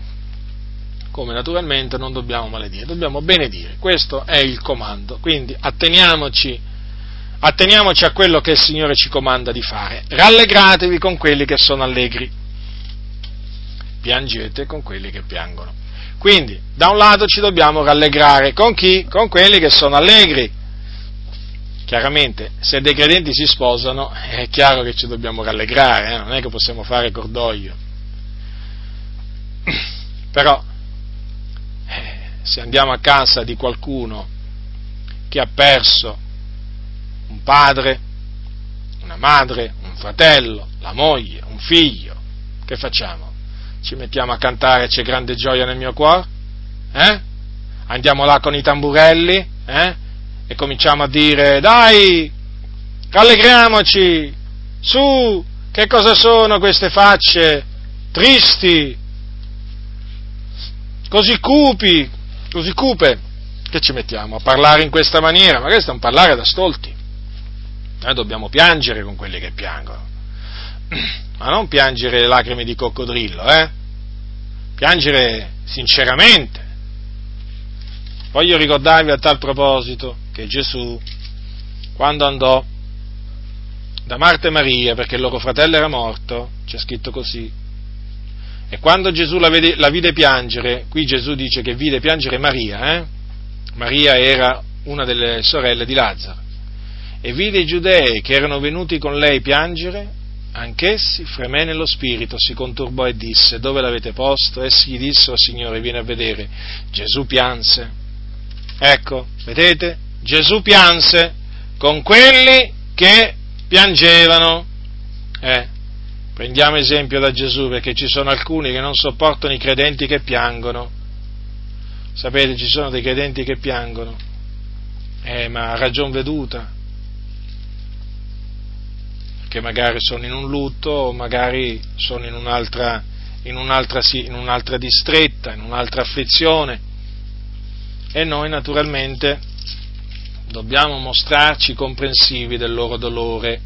come naturalmente non dobbiamo maledire, dobbiamo benedire, questo è il comando. Quindi atteniamoci a quello che il Signore ci comanda di fare. Rallegratevi con quelli che sono allegri, piangete con quelli che piangono. Quindi, da un lato ci dobbiamo rallegrare con chi? Con quelli che sono allegri. Chiaramente, se dei credenti si sposano, è chiaro che ci dobbiamo rallegrare, non è che possiamo fare cordoglio. Però, se andiamo a casa di qualcuno che ha perso un padre, una madre, un fratello, la moglie, un figlio, che facciamo? Ci mettiamo a cantare "C'è grande gioia nel mio cuore"? Andiamo là con i tamburelli? E cominciamo a dire: "Dai, rallegriamoci, su, che cosa sono queste facce tristi, così cupe, che ci mettiamo a parlare in questa maniera? Ma questo è un parlare da stolti. Noi dobbiamo piangere con quelli che piangono. Ma non piangere le lacrime di coccodrillo, piangere sinceramente. Voglio ricordarvi a tal proposito che Gesù, quando andò da Marta e Maria, perché il loro fratello era morto, c'è scritto così, E quando Gesù la vide piangere, qui Gesù dice che vide piangere Maria, Maria era una delle sorelle di Lazzaro, e vide i giudei che erano venuti con lei piangere, anch'essi fremé nello spirito, si conturbò e disse: dove l'avete posto? Essi gli dissero: Signore, vieni a vedere. Gesù pianse. Ecco, vedete? Gesù pianse con quelli che piangevano. Prendiamo esempio da Gesù, perché ci sono alcuni che non sopportano i credenti che piangono. Sapete, ci sono dei credenti che piangono, ma a ragion veduta, che magari sono in un lutto, o magari sono in un'altra distretta, in un'altra afflizione, e noi naturalmente dobbiamo mostrarci comprensivi del loro dolore,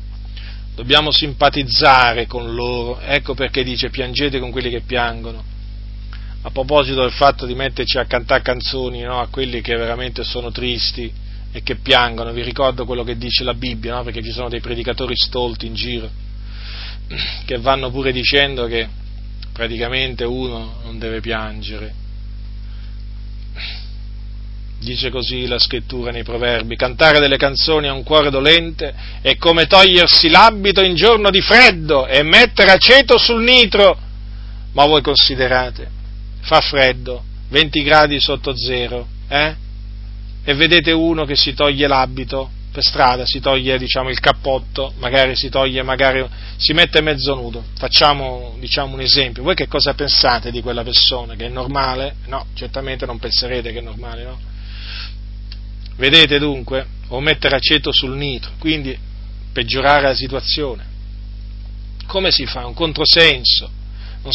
dobbiamo simpatizzare con loro. Ecco perché dice: piangete con quelli che piangono. A proposito del fatto di metterci a cantare canzoni, no, a quelli che veramente sono tristi e che piangono, vi ricordo quello che dice la Bibbia, no? Perché ci sono dei predicatori stolti in giro che vanno pure dicendo che praticamente uno non deve piangere. Dice così la scrittura nei Proverbi: cantare delle canzoni a un cuore dolente è come togliersi l'abito in giorno di freddo e mettere aceto sul nitro. Ma voi considerate, fa freddo, 20 gradi sotto zero, e vedete uno che si toglie l'abito per strada, si toglie, diciamo, il cappotto, magari si toglie, magari si mette mezzo nudo. Facciamo, diciamo, un esempio. Voi che cosa pensate di quella persona? Che è normale? No, certamente non penserete che è normale, no? Vedete dunque? O mettere aceto sul nitro, quindi peggiorare la situazione. Come si fa? Un controsenso. Non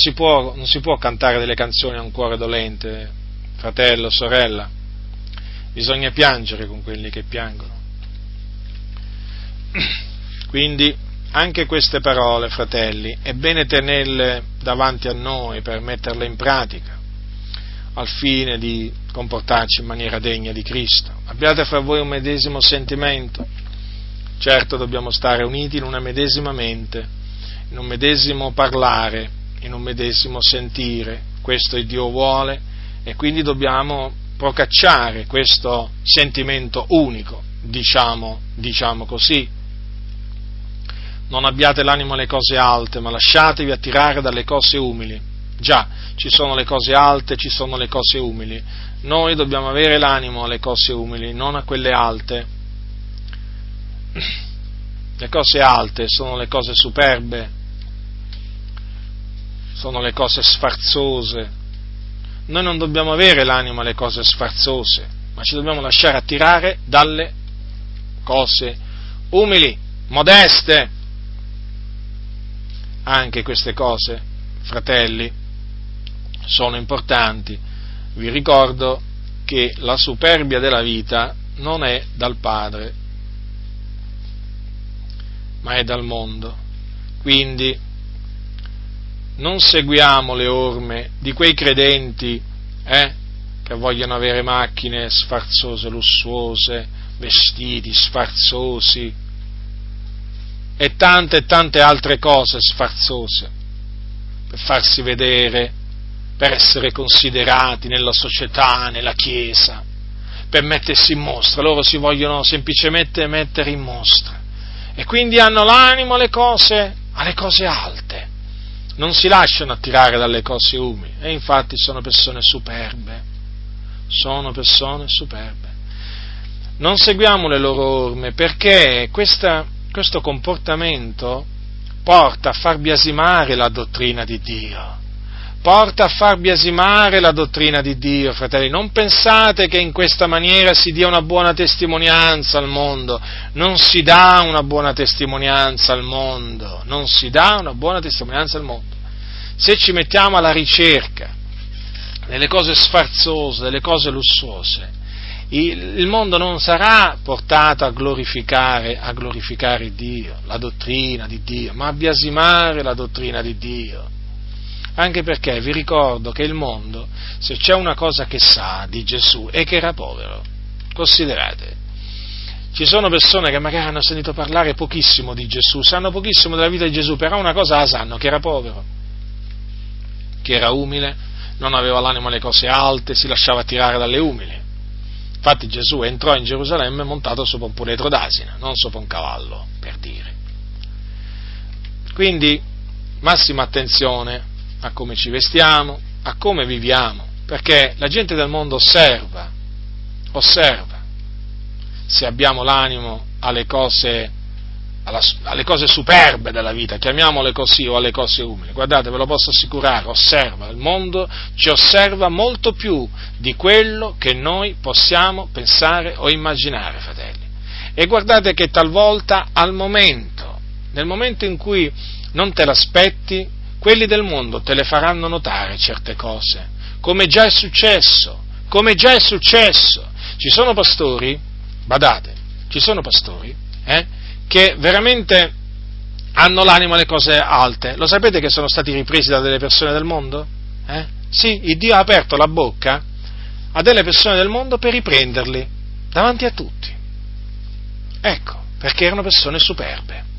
si può cantare delle canzoni a un cuore dolente, fratello, sorella. Bisogna piangere con quelli che piangono. Quindi anche queste parole, fratelli, è bene tenerle davanti a noi per metterle in pratica, al fine di comportarci in maniera degna di Cristo. Abbiate fra voi un medesimo sentimento. Certo, dobbiamo stare uniti in una medesima mente, in un medesimo parlare, in un medesimo sentire. Questo il Dio vuole, e quindi dobbiamo procacciare questo sentimento unico, diciamo così. Non abbiate l'animo alle cose alte, ma lasciatevi attirare dalle cose umili. Già, ci sono le cose alte, ci sono le cose umili. Noi dobbiamo avere l'animo alle cose umili, non a quelle alte. Le cose alte sono le cose superbe, sono le cose sfarzose. Noi non dobbiamo avere l'animo alle cose sfarzose, ma ci dobbiamo lasciare attirare dalle cose umili, modeste. Anche queste cose, fratelli, sono importanti. Vi ricordo che la superbia della vita non è dal Padre, ma è dal mondo. Quindi non seguiamo le orme di quei credenti che vogliono avere macchine sfarzose, lussuose, vestiti sfarzosi e tante altre cose sfarzose per farsi vedere, per essere considerati nella società, nella Chiesa, per mettersi in mostra. Loro si vogliono semplicemente mettere in mostra e quindi hanno l'animo alle cose alte. Non si lasciano attirare dalle cose umili, e infatti sono persone superbe. Non seguiamo le loro orme, perché questo comportamento porta a far biasimare la dottrina di Dio, fratelli. Non pensate che in questa maniera si dia una buona testimonianza al mondo. Non si dà una buona testimonianza al mondo. Se ci mettiamo alla ricerca delle cose sfarzose, delle cose lussuose, il mondo non sarà portato a glorificare Dio, la dottrina di Dio, ma a biasimare la dottrina di Dio. Anche perché vi ricordo che il mondo, se c'è una cosa che sa di Gesù, è che era povero. Considerate, ci sono persone che magari hanno sentito parlare pochissimo di Gesù, sanno pochissimo della vita di Gesù, però una cosa la sanno, che era povero, perché era umile, non aveva l'animo alle cose alte, si lasciava tirare dalle umili. Infatti Gesù entrò in Gerusalemme montato sopra un puledro d'asina, non sopra un cavallo, per dire. Quindi massima attenzione a come ci vestiamo, a come viviamo, perché la gente del mondo osserva se abbiamo l'animo alle cose superbe della vita, chiamiamole così, o alle cose umili. Guardate, ve lo posso assicurare, osserva, il mondo ci osserva molto più di quello che noi possiamo pensare o immaginare, fratelli. E guardate che talvolta nel momento in cui non te l'aspetti, quelli del mondo te le faranno notare certe cose, come già è successo. Ci sono pastori, badate, che veramente hanno l'animo alle cose alte. Lo sapete che sono stati ripresi da delle persone del mondo? Sì, il Dio ha aperto la bocca a delle persone del mondo per riprenderli davanti a tutti. Ecco, perché erano persone superbe.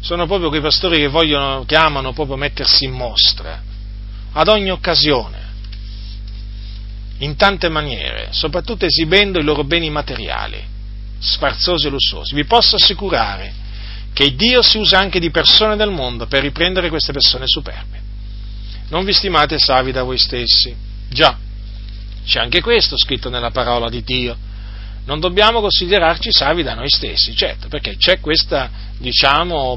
Sono proprio quei pastori che amano proprio mettersi in mostra ad ogni occasione, in tante maniere, soprattutto esibendo i loro beni materiali, sfarzosi e lussuosi. Vi posso assicurare che Dio si usa anche di persone del mondo per riprendere queste persone superbe. Non vi stimate savi da voi stessi. Già, c'è anche questo scritto nella parola di Dio. Non dobbiamo considerarci savi da noi stessi, certo, perché c'è questa,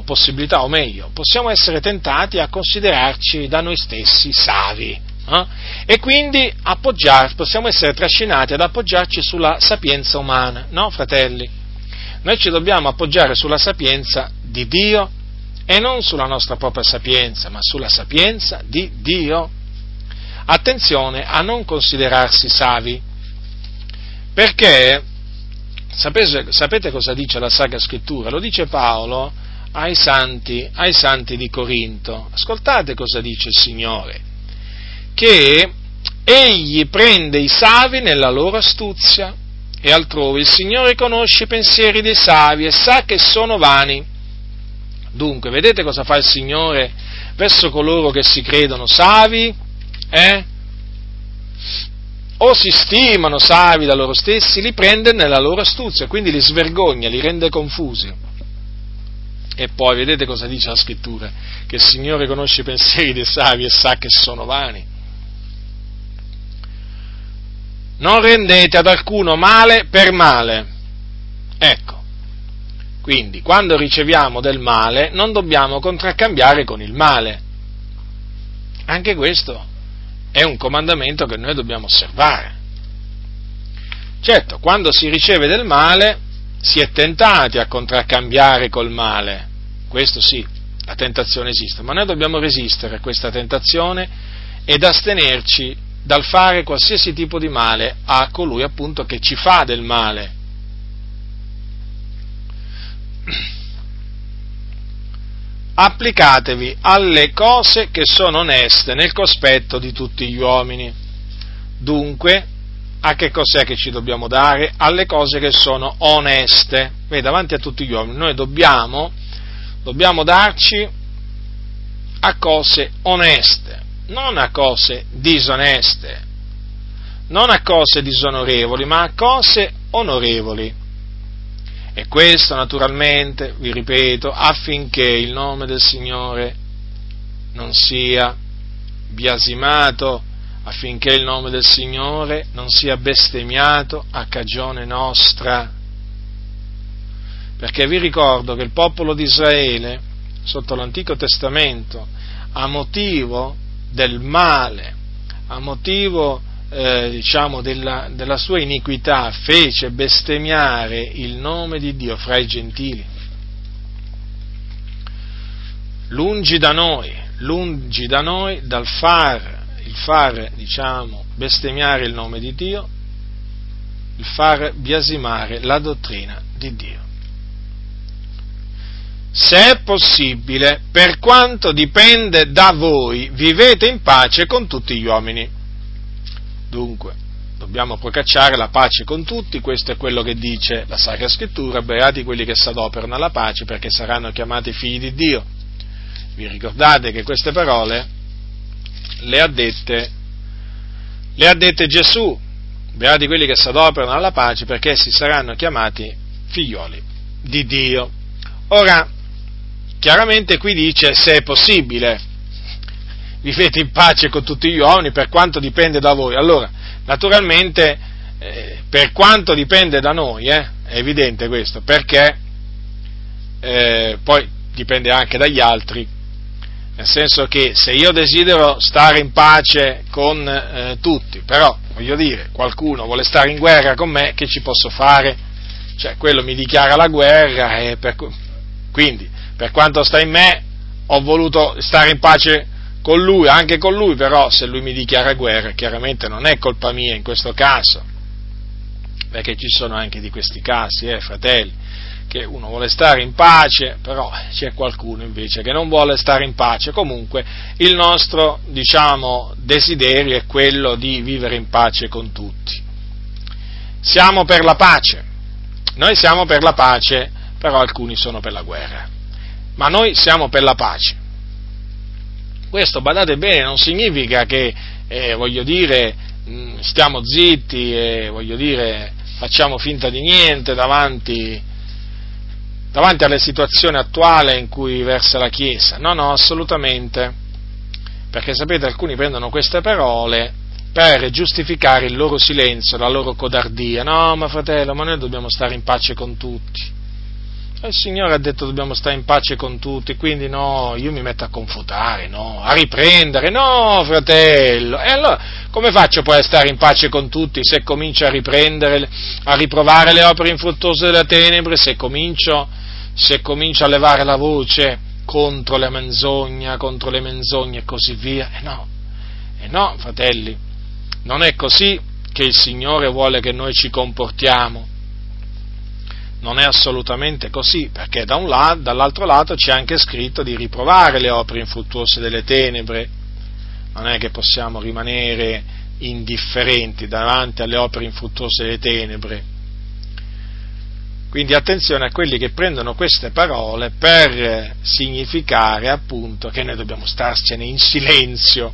possibilità, o meglio, possiamo essere tentati a considerarci da noi stessi savi, e quindi possiamo essere trascinati ad appoggiarci sulla sapienza umana. No, fratelli, noi ci dobbiamo appoggiare sulla sapienza di Dio e non sulla nostra propria sapienza, ma sulla sapienza di Dio. Attenzione a non considerarsi savi, perché sapete cosa dice la Sacra Scrittura? Lo dice Paolo ai santi di Corinto. Ascoltate cosa dice il Signore, che egli prende i savi nella loro astuzia, e altrove il Signore conosce i pensieri dei savi e sa che sono vani. Dunque, vedete cosa fa il Signore verso coloro che si credono savi? O si stimano savi da loro stessi, li prende nella loro astuzia, quindi li svergogna, li rende confusi. E poi vedete cosa dice la Scrittura, che il Signore conosce i pensieri dei savi e sa che sono vani. Non rendete ad alcuno male per male. Ecco, quindi quando riceviamo del male non dobbiamo contraccambiare con il male. Anche questo è un comandamento che noi dobbiamo osservare. Certo, quando si riceve del male si è tentati a contraccambiare col male. Questo sì, la tentazione esiste, ma noi dobbiamo resistere a questa tentazione ed astenerci dal fare qualsiasi tipo di male a colui appunto che ci fa del male. Applicatevi alle cose che sono oneste nel cospetto di tutti gli uomini. Dunque, a che cos'è che ci dobbiamo dare? Alle cose che sono oneste. Vedi, davanti a tutti gli uomini noi dobbiamo darci a cose oneste, non a cose disoneste, non a cose disonorevoli, ma a cose onorevoli. E questo naturalmente, vi ripeto, affinché il nome del Signore non sia biasimato, affinché il nome del Signore non sia bestemmiato a cagione nostra. Perché vi ricordo che il popolo di Israele, sotto l'Antico Testamento, a motivo del male, a motivo della sua iniquità, fece bestemmiare il nome di Dio fra i gentili. Lungi da noi dal far bestemmiare il nome di Dio, il far biasimare la dottrina di Dio. Se è possibile, per quanto dipende da voi, vivete in pace con tutti gli uomini. Dunque, dobbiamo procacciare la pace con tutti, questo è quello che dice la Sacra Scrittura: beati quelli che s'adoperano alla pace, perché saranno chiamati figli di Dio. Vi ricordate che queste parole le ha dette Gesù: beati quelli che s'adoperano alla pace, perché si saranno chiamati figlioli di Dio. Ora, chiaramente qui dice: se è possibile, vivete in pace con tutti gli uomini, per quanto dipende da voi. Allora, naturalmente, per quanto dipende da noi, è evidente questo, perché poi dipende anche dagli altri, nel senso che se io desidero stare in pace con tutti, però, voglio dire, qualcuno vuole stare in guerra con me, che ci posso fare? Cioè, quello mi dichiara la guerra, quindi, per quanto sta in me, ho voluto stare in pace con lui, anche con lui, però se lui mi dichiara guerra, chiaramente non è colpa mia in questo caso, perché ci sono anche di questi casi, fratelli, che uno vuole stare in pace, però c'è qualcuno invece che non vuole stare in pace. Comunque il nostro, desiderio è quello di vivere in pace con tutti. Siamo per la pace, noi siamo per la pace, però alcuni sono per la guerra, ma noi siamo per la pace. Questo, badate bene, non significa che, stiamo zitti e, facciamo finta di niente davanti alla situazione attuale in cui versa la Chiesa. No, no, assolutamente, perché sapete, alcuni prendono queste parole per giustificare il loro silenzio, la loro codardia. No, ma fratello, ma noi dobbiamo stare in pace con tutti. Il Signore ha detto dobbiamo stare in pace con tutti, quindi no, io mi metto a confutare, no, a riprendere, no, fratello. E allora come faccio poi a stare in pace con tutti se comincio a riprendere, a riprovare le opere infruttuose delle tenebre, se comincio a levare la voce contro le menzogne e così via? E no, fratelli, non è così che il Signore vuole che noi ci comportiamo. Non è assolutamente così, perché dall'altro lato c'è anche scritto di riprovare le opere infruttuose delle tenebre. Non è che possiamo rimanere indifferenti davanti alle opere infruttuose delle tenebre. Quindi attenzione a quelli che prendono queste parole per significare appunto che noi dobbiamo starcene in silenzio.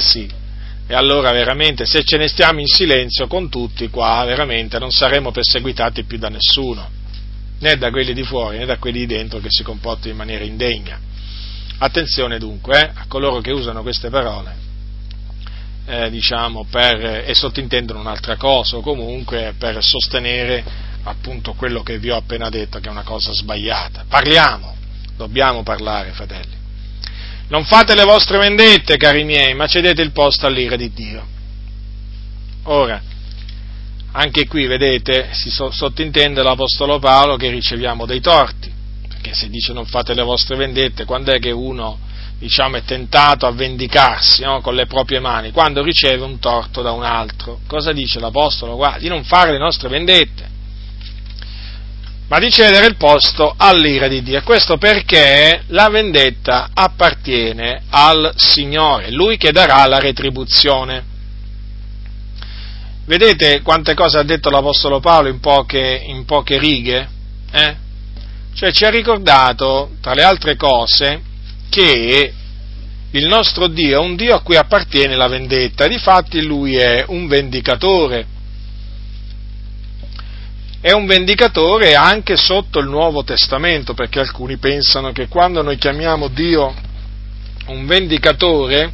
Sì, e allora veramente se ce ne stiamo in silenzio con tutti qua, veramente non saremo perseguitati più da nessuno, né da quelli di fuori né da quelli di dentro che si comportano in maniera indegna. Attenzione dunque a coloro che usano queste parole e sottintendono un'altra cosa, o comunque per sostenere appunto quello che vi ho appena detto, che è una cosa sbagliata. Dobbiamo parlare, fratelli. Non fate le vostre vendette, cari miei, ma cedete il posto all'ira di Dio. Ora, anche qui, vedete, si sottintende l'Apostolo Paolo che riceviamo dei torti, perché se dice non fate le vostre vendette, quando è che uno, è tentato a vendicarsi, no, con le proprie mani? Quando riceve un torto da un altro. Cosa dice l'Apostolo qua? Di non fare le nostre vendette, ma di cedere il posto all'ira di Dio. Questo perché la vendetta appartiene al Signore, Lui che darà la retribuzione. Vedete quante cose ha detto l'Apostolo Paolo in poche righe? Cioè ci ha ricordato, tra le altre cose, che il nostro Dio è un Dio a cui appartiene la vendetta, difatti Lui è un vendicatore. È un vendicatore anche sotto il Nuovo Testamento, perché alcuni pensano che quando noi chiamiamo Dio un vendicatore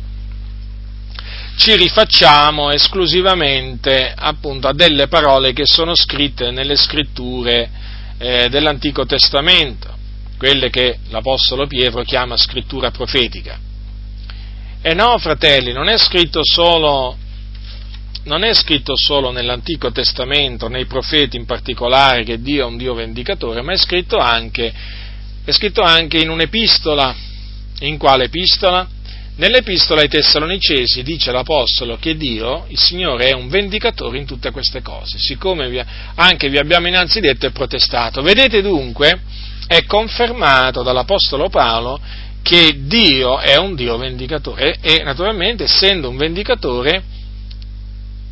ci rifacciamo esclusivamente appunto a delle parole che sono scritte nelle scritture dell'Antico Testamento, quelle che l'Apostolo Pietro chiama scrittura profetica. E no, fratelli, non è scritto solo nell'Antico Testamento, nei profeti in particolare, che Dio è un Dio vendicatore, ma è scritto anche in un'epistola. In quale epistola? Nell'epistola ai Tessalonicesi dice l'Apostolo che Dio, il Signore, è un vendicatore in tutte queste cose, siccome anche vi abbiamo innanzi detto e protestato. Vedete dunque, è confermato dall'Apostolo Paolo che Dio è un Dio vendicatore e naturalmente, essendo un vendicatore,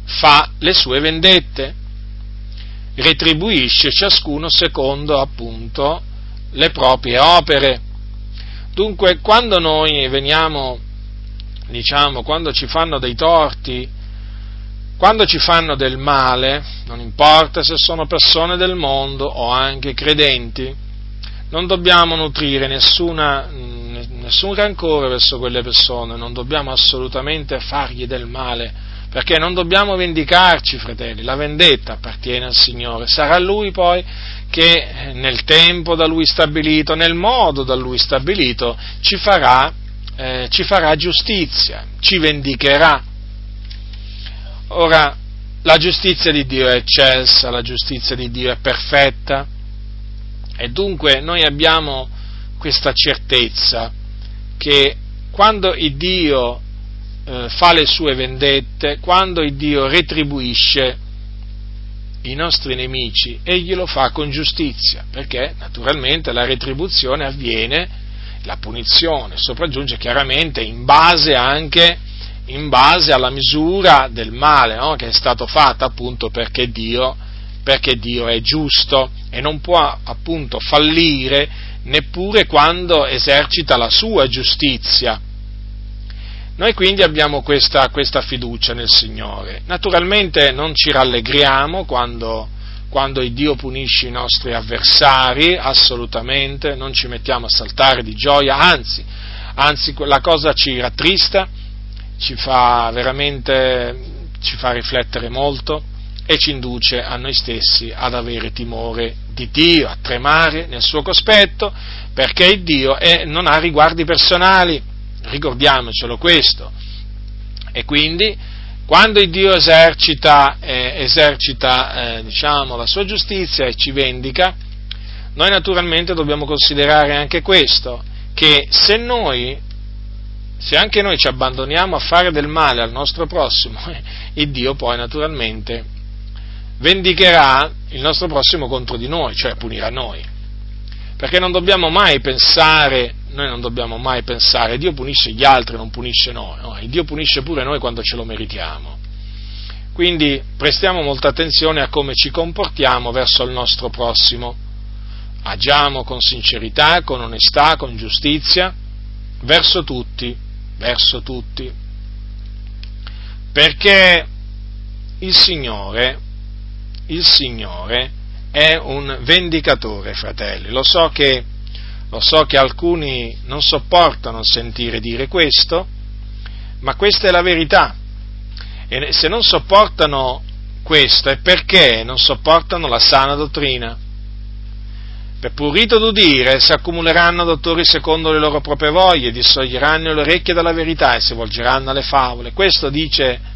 fa le sue vendette, retribuisce ciascuno secondo appunto le proprie opere. Dunque, quando noi veniamo, diciamo, quando ci fanno dei torti, quando ci fanno del male, non importa se sono persone del mondo o anche credenti, non dobbiamo nutrire nessun rancore verso quelle persone, non dobbiamo assolutamente fargli del male, perché non dobbiamo vendicarci, fratelli, la vendetta appartiene al Signore, sarà Lui poi che nel tempo da Lui stabilito, nel modo da Lui stabilito, ci farà giustizia, ci vendicherà. Ora, la giustizia di Dio è eccelsa, la giustizia di Dio è perfetta, e dunque noi abbiamo questa certezza che quando il Dio fa le sue vendette, quando il Dio retribuisce i nostri nemici, egli lo fa con giustizia, perché naturalmente la retribuzione avviene, la punizione sopraggiunge chiaramente in base alla misura del male, no? Che è stato fatto, appunto, perché Dio è giusto e non può, appunto, fallire neppure quando esercita la sua giustizia. Noi quindi abbiamo questa fiducia nel Signore. Naturalmente non ci rallegriamo quando il Dio punisce i nostri avversari, assolutamente, non ci mettiamo a saltare di gioia, anzi la cosa ci rattrista, ci fa riflettere molto e ci induce a noi stessi ad avere timore di Dio, a tremare nel suo cospetto, perché il Dio non ha riguardi personali. Ricordiamocelo questo. E quindi, quando il Dio esercita la sua giustizia e ci vendica, noi naturalmente dobbiamo considerare anche questo, che se anche noi ci abbandoniamo a fare del male al nostro prossimo, il Dio poi naturalmente vendicherà il nostro prossimo contro di noi, cioè punirà noi. Perché noi non dobbiamo mai pensare, Dio punisce gli altri, non punisce noi, no? Dio punisce pure noi quando ce lo meritiamo. Quindi prestiamo molta attenzione a come ci comportiamo verso il nostro prossimo, agiamo con sincerità, con onestà, con giustizia, verso tutti, perché il Signore è un vendicatore, fratelli. Lo so che alcuni non sopportano sentire dire questo, ma questa è la verità. E se non sopportano questo è perché non sopportano la sana dottrina. Per prurito d'udire si accumuleranno dottori secondo le loro proprie voglie, dissoglieranno le orecchie dalla verità e si volgeranno alle favole. Questo dice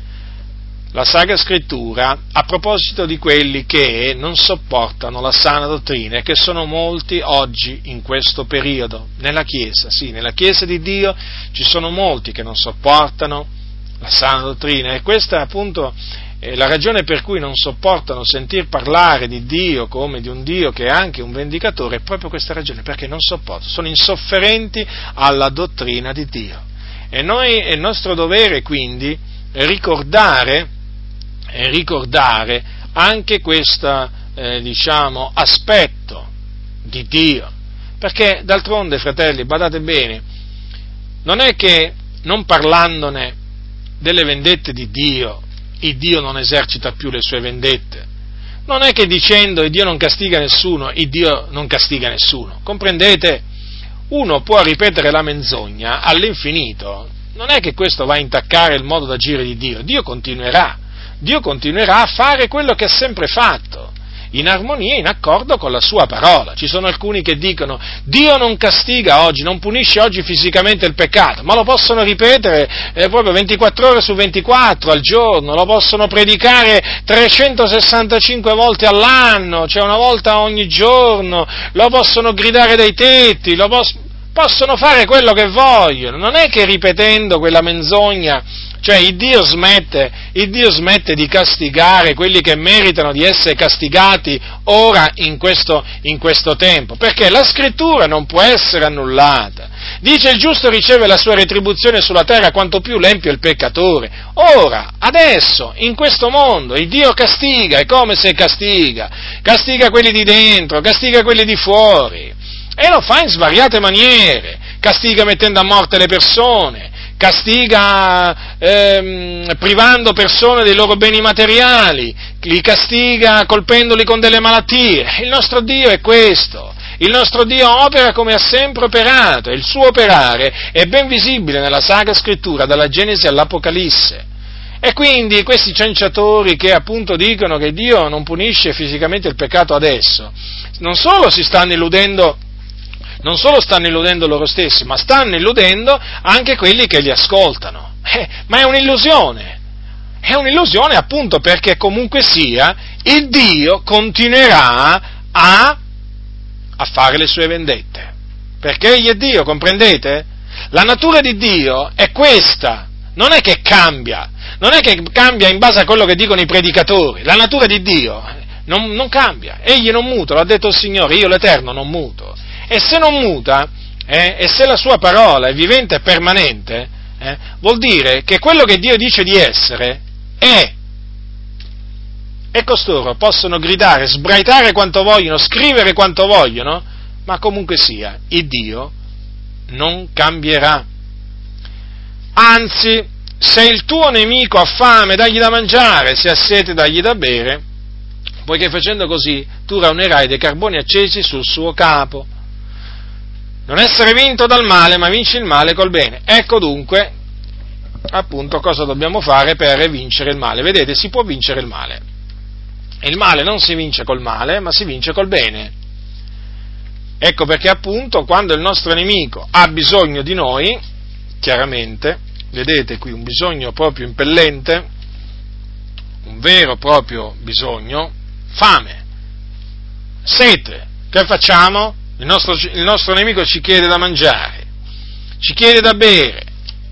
la Sacra Scrittura a proposito di quelli che non sopportano la sana dottrina, e che sono molti oggi in questo periodo, nella Chiesa, sì, nella Chiesa di Dio ci sono molti che non sopportano la sana dottrina, e questa appunto è la ragione per cui non sopportano sentir parlare di Dio come di un Dio che è anche un vendicatore, è proprio questa ragione, perché non sopportano, sono insofferenti alla dottrina di Dio. E noi, è il nostro dovere quindi ricordare anche questo aspetto di Dio, perché d'altronde, fratelli, badate bene, non è che non parlandone delle vendette di Dio, il Dio non esercita più le sue vendette, non è che dicendo il Dio non castiga nessuno, il Dio non castiga nessuno, comprendete? Uno può ripetere la menzogna all'infinito, non è che questo va a intaccare il modo d'agire di Dio, Dio continuerà a fare quello che ha sempre fatto, in armonia, in accordo con la sua parola. Ci sono alcuni che dicono Dio non castiga oggi, non punisce oggi fisicamente il peccato, ma lo possono ripetere proprio 24 ore su 24 al giorno, lo possono predicare 365 volte all'anno, cioè una volta ogni giorno, lo possono gridare dai tetti, possono fare quello che vogliono, non è che ripetendo quella menzogna, cioè il Dio smette di castigare quelli che meritano di essere castigati ora in questo tempo, perché la Scrittura non può essere annullata. Dice: il giusto riceve la sua retribuzione sulla terra, quanto più l'empio il peccatore. Ora, adesso, in questo mondo, il Dio castiga, e come se castiga quelli di dentro, castiga quelli di fuori, e lo fa in svariate maniere, castiga mettendo a morte le persone, castiga privando persone dei loro beni materiali, li castiga colpendoli con delle malattie. Il nostro Dio è questo. Il nostro Dio opera come ha sempre operato, e il suo operare è ben visibile nella Sacra Scrittura, dalla Genesi all'Apocalisse. E quindi questi cianciatori che appunto dicono che Dio non punisce fisicamente il peccato adesso, non solo stanno illudendo loro stessi, ma stanno illudendo anche quelli che li ascoltano. Ma è un'illusione. È un'illusione appunto perché comunque sia, il Dio continuerà a fare le sue vendette, perché egli è Dio, comprendete? La natura di Dio è questa, non è che cambia in base a quello che dicono i predicatori. La natura di Dio non cambia, egli non muta, l'ha detto il Signore, io l'Eterno non muto, e se non muta, e se la sua parola è vivente e permanente, vuol dire che quello che Dio dice di essere è. E costoro possono gridare, sbraitare quanto vogliono, scrivere quanto vogliono, ma comunque sia, il Dio non cambierà. Anzi, se il tuo nemico ha fame, dagli da mangiare, se ha sete, dagli da bere, poiché facendo così tu raunerai dei carboni accesi sul suo capo. Non essere vinto dal male, ma vinci il male col bene. Ecco dunque, appunto, cosa dobbiamo fare per vincere il male. Vedete, si può vincere il male. Il male non si vince col male, ma si vince col bene. Ecco perché appunto quando il nostro nemico ha bisogno di noi, chiaramente, vedete qui un bisogno proprio impellente, un vero proprio bisogno, fame, sete, che facciamo? Il nostro nemico ci chiede da mangiare, ci chiede da bere,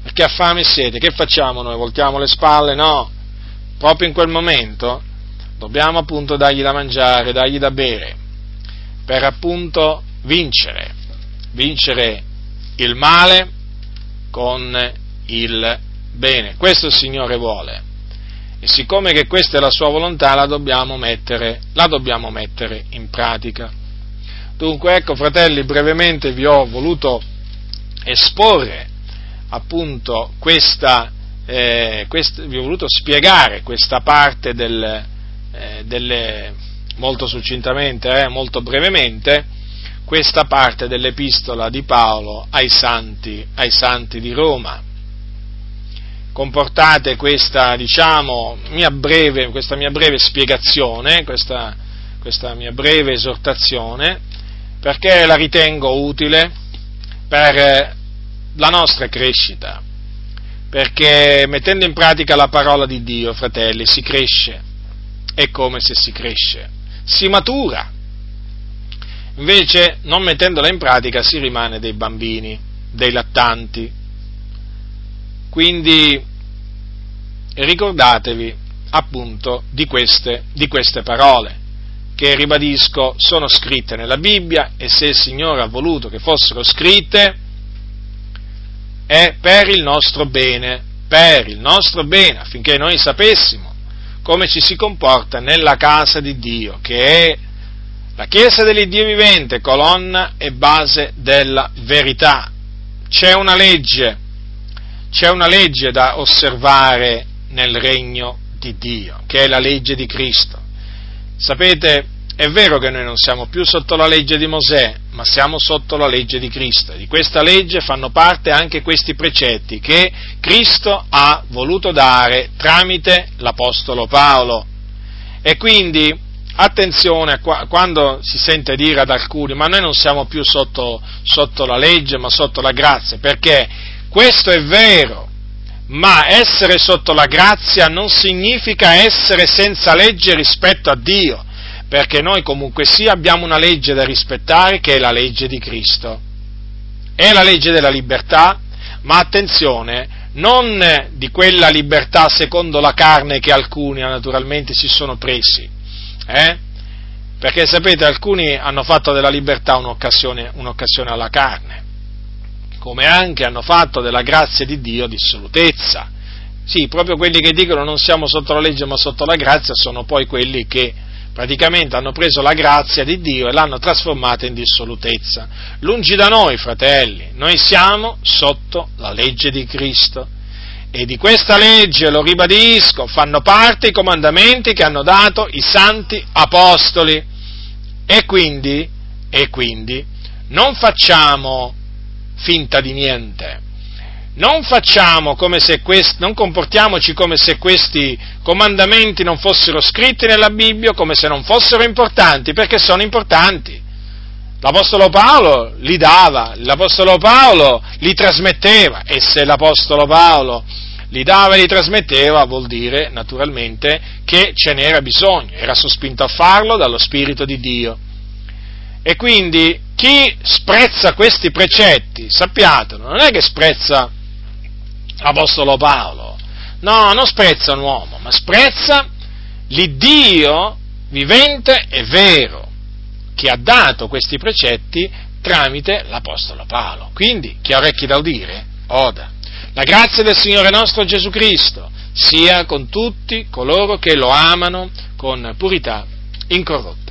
perché ha fame e sete. Che facciamo noi? Voltiamo le spalle? No, proprio in quel momento dobbiamo appunto dargli da mangiare, dargli da bere, per appunto vincere il male con il bene. Questo il Signore vuole, e siccome che questa è la sua volontà, la dobbiamo mettere in pratica. Dunque, ecco fratelli, brevemente vi ho voluto esporre appunto vi ho voluto spiegare questa parte molto succintamente, molto brevemente, questa parte dell'Epistola di Paolo ai Santi di Roma. Comportate questa, diciamo, questa mia breve spiegazione, questa mia breve esortazione, perché la ritengo utile per la nostra crescita, perché mettendo in pratica la parola di Dio, fratelli, si cresce. È come se si cresce, si matura. Invece, non mettendola in pratica, si rimane dei bambini, dei lattanti. Quindi ricordatevi appunto di queste parole che, ribadisco, sono scritte nella Bibbia, e se il Signore ha voluto che fossero scritte è per il nostro bene, affinché noi sapessimo come ci si comporta nella casa di Dio, che è la chiesa dell'Iddio vivente, colonna e base della verità. C'è una legge da osservare nel regno di Dio, che è la legge di Cristo. Sapete, è vero che noi non siamo più sotto la legge di Mosè, ma siamo sotto la legge di Cristo. Di questa legge fanno parte anche questi precetti che Cristo ha voluto dare tramite l'Apostolo Paolo. E quindi attenzione quando si sente dire ad alcuni: ma noi non siamo più sotto la legge, ma sotto la grazia, perché questo è vero, ma essere sotto la grazia non significa essere senza legge rispetto a Dio, perché noi comunque sì abbiamo una legge da rispettare, che è la legge di Cristo. È la legge della libertà, ma attenzione, non di quella libertà secondo la carne che alcuni naturalmente si sono presi, perché sapete, alcuni hanno fatto della libertà un'occasione alla carne, come anche hanno fatto della grazia di Dio dissolutezza. Sì, proprio quelli che dicono non siamo sotto la legge ma sotto la grazia sono poi quelli che praticamente hanno preso la grazia di Dio e l'hanno trasformata in dissolutezza. Lungi da noi, fratelli, noi siamo sotto la legge di Cristo, e di questa legge, lo ribadisco, fanno parte i comandamenti che hanno dato i santi apostoli. E quindi non facciamo finta di niente. Non facciamo come se non comportiamoci come se questi comandamenti non fossero scritti nella Bibbia, come se non fossero importanti, perché sono importanti. L'Apostolo Paolo li dava, l'Apostolo Paolo li trasmetteva, e se l'Apostolo Paolo li dava e li trasmetteva vuol dire naturalmente che ce n'era bisogno, era sospinto a farlo dallo Spirito di Dio. E quindi chi sprezza questi precetti, sappiatelo, non è che sprezza l'Apostolo Paolo, no, non sprezza un uomo, ma sprezza l'Iddio vivente e vero, che ha dato questi precetti tramite l'Apostolo Paolo. Quindi, chi ha orecchi da udire, oda. La grazia del Signore nostro Gesù Cristo sia con tutti coloro che lo amano con purità incorrotta.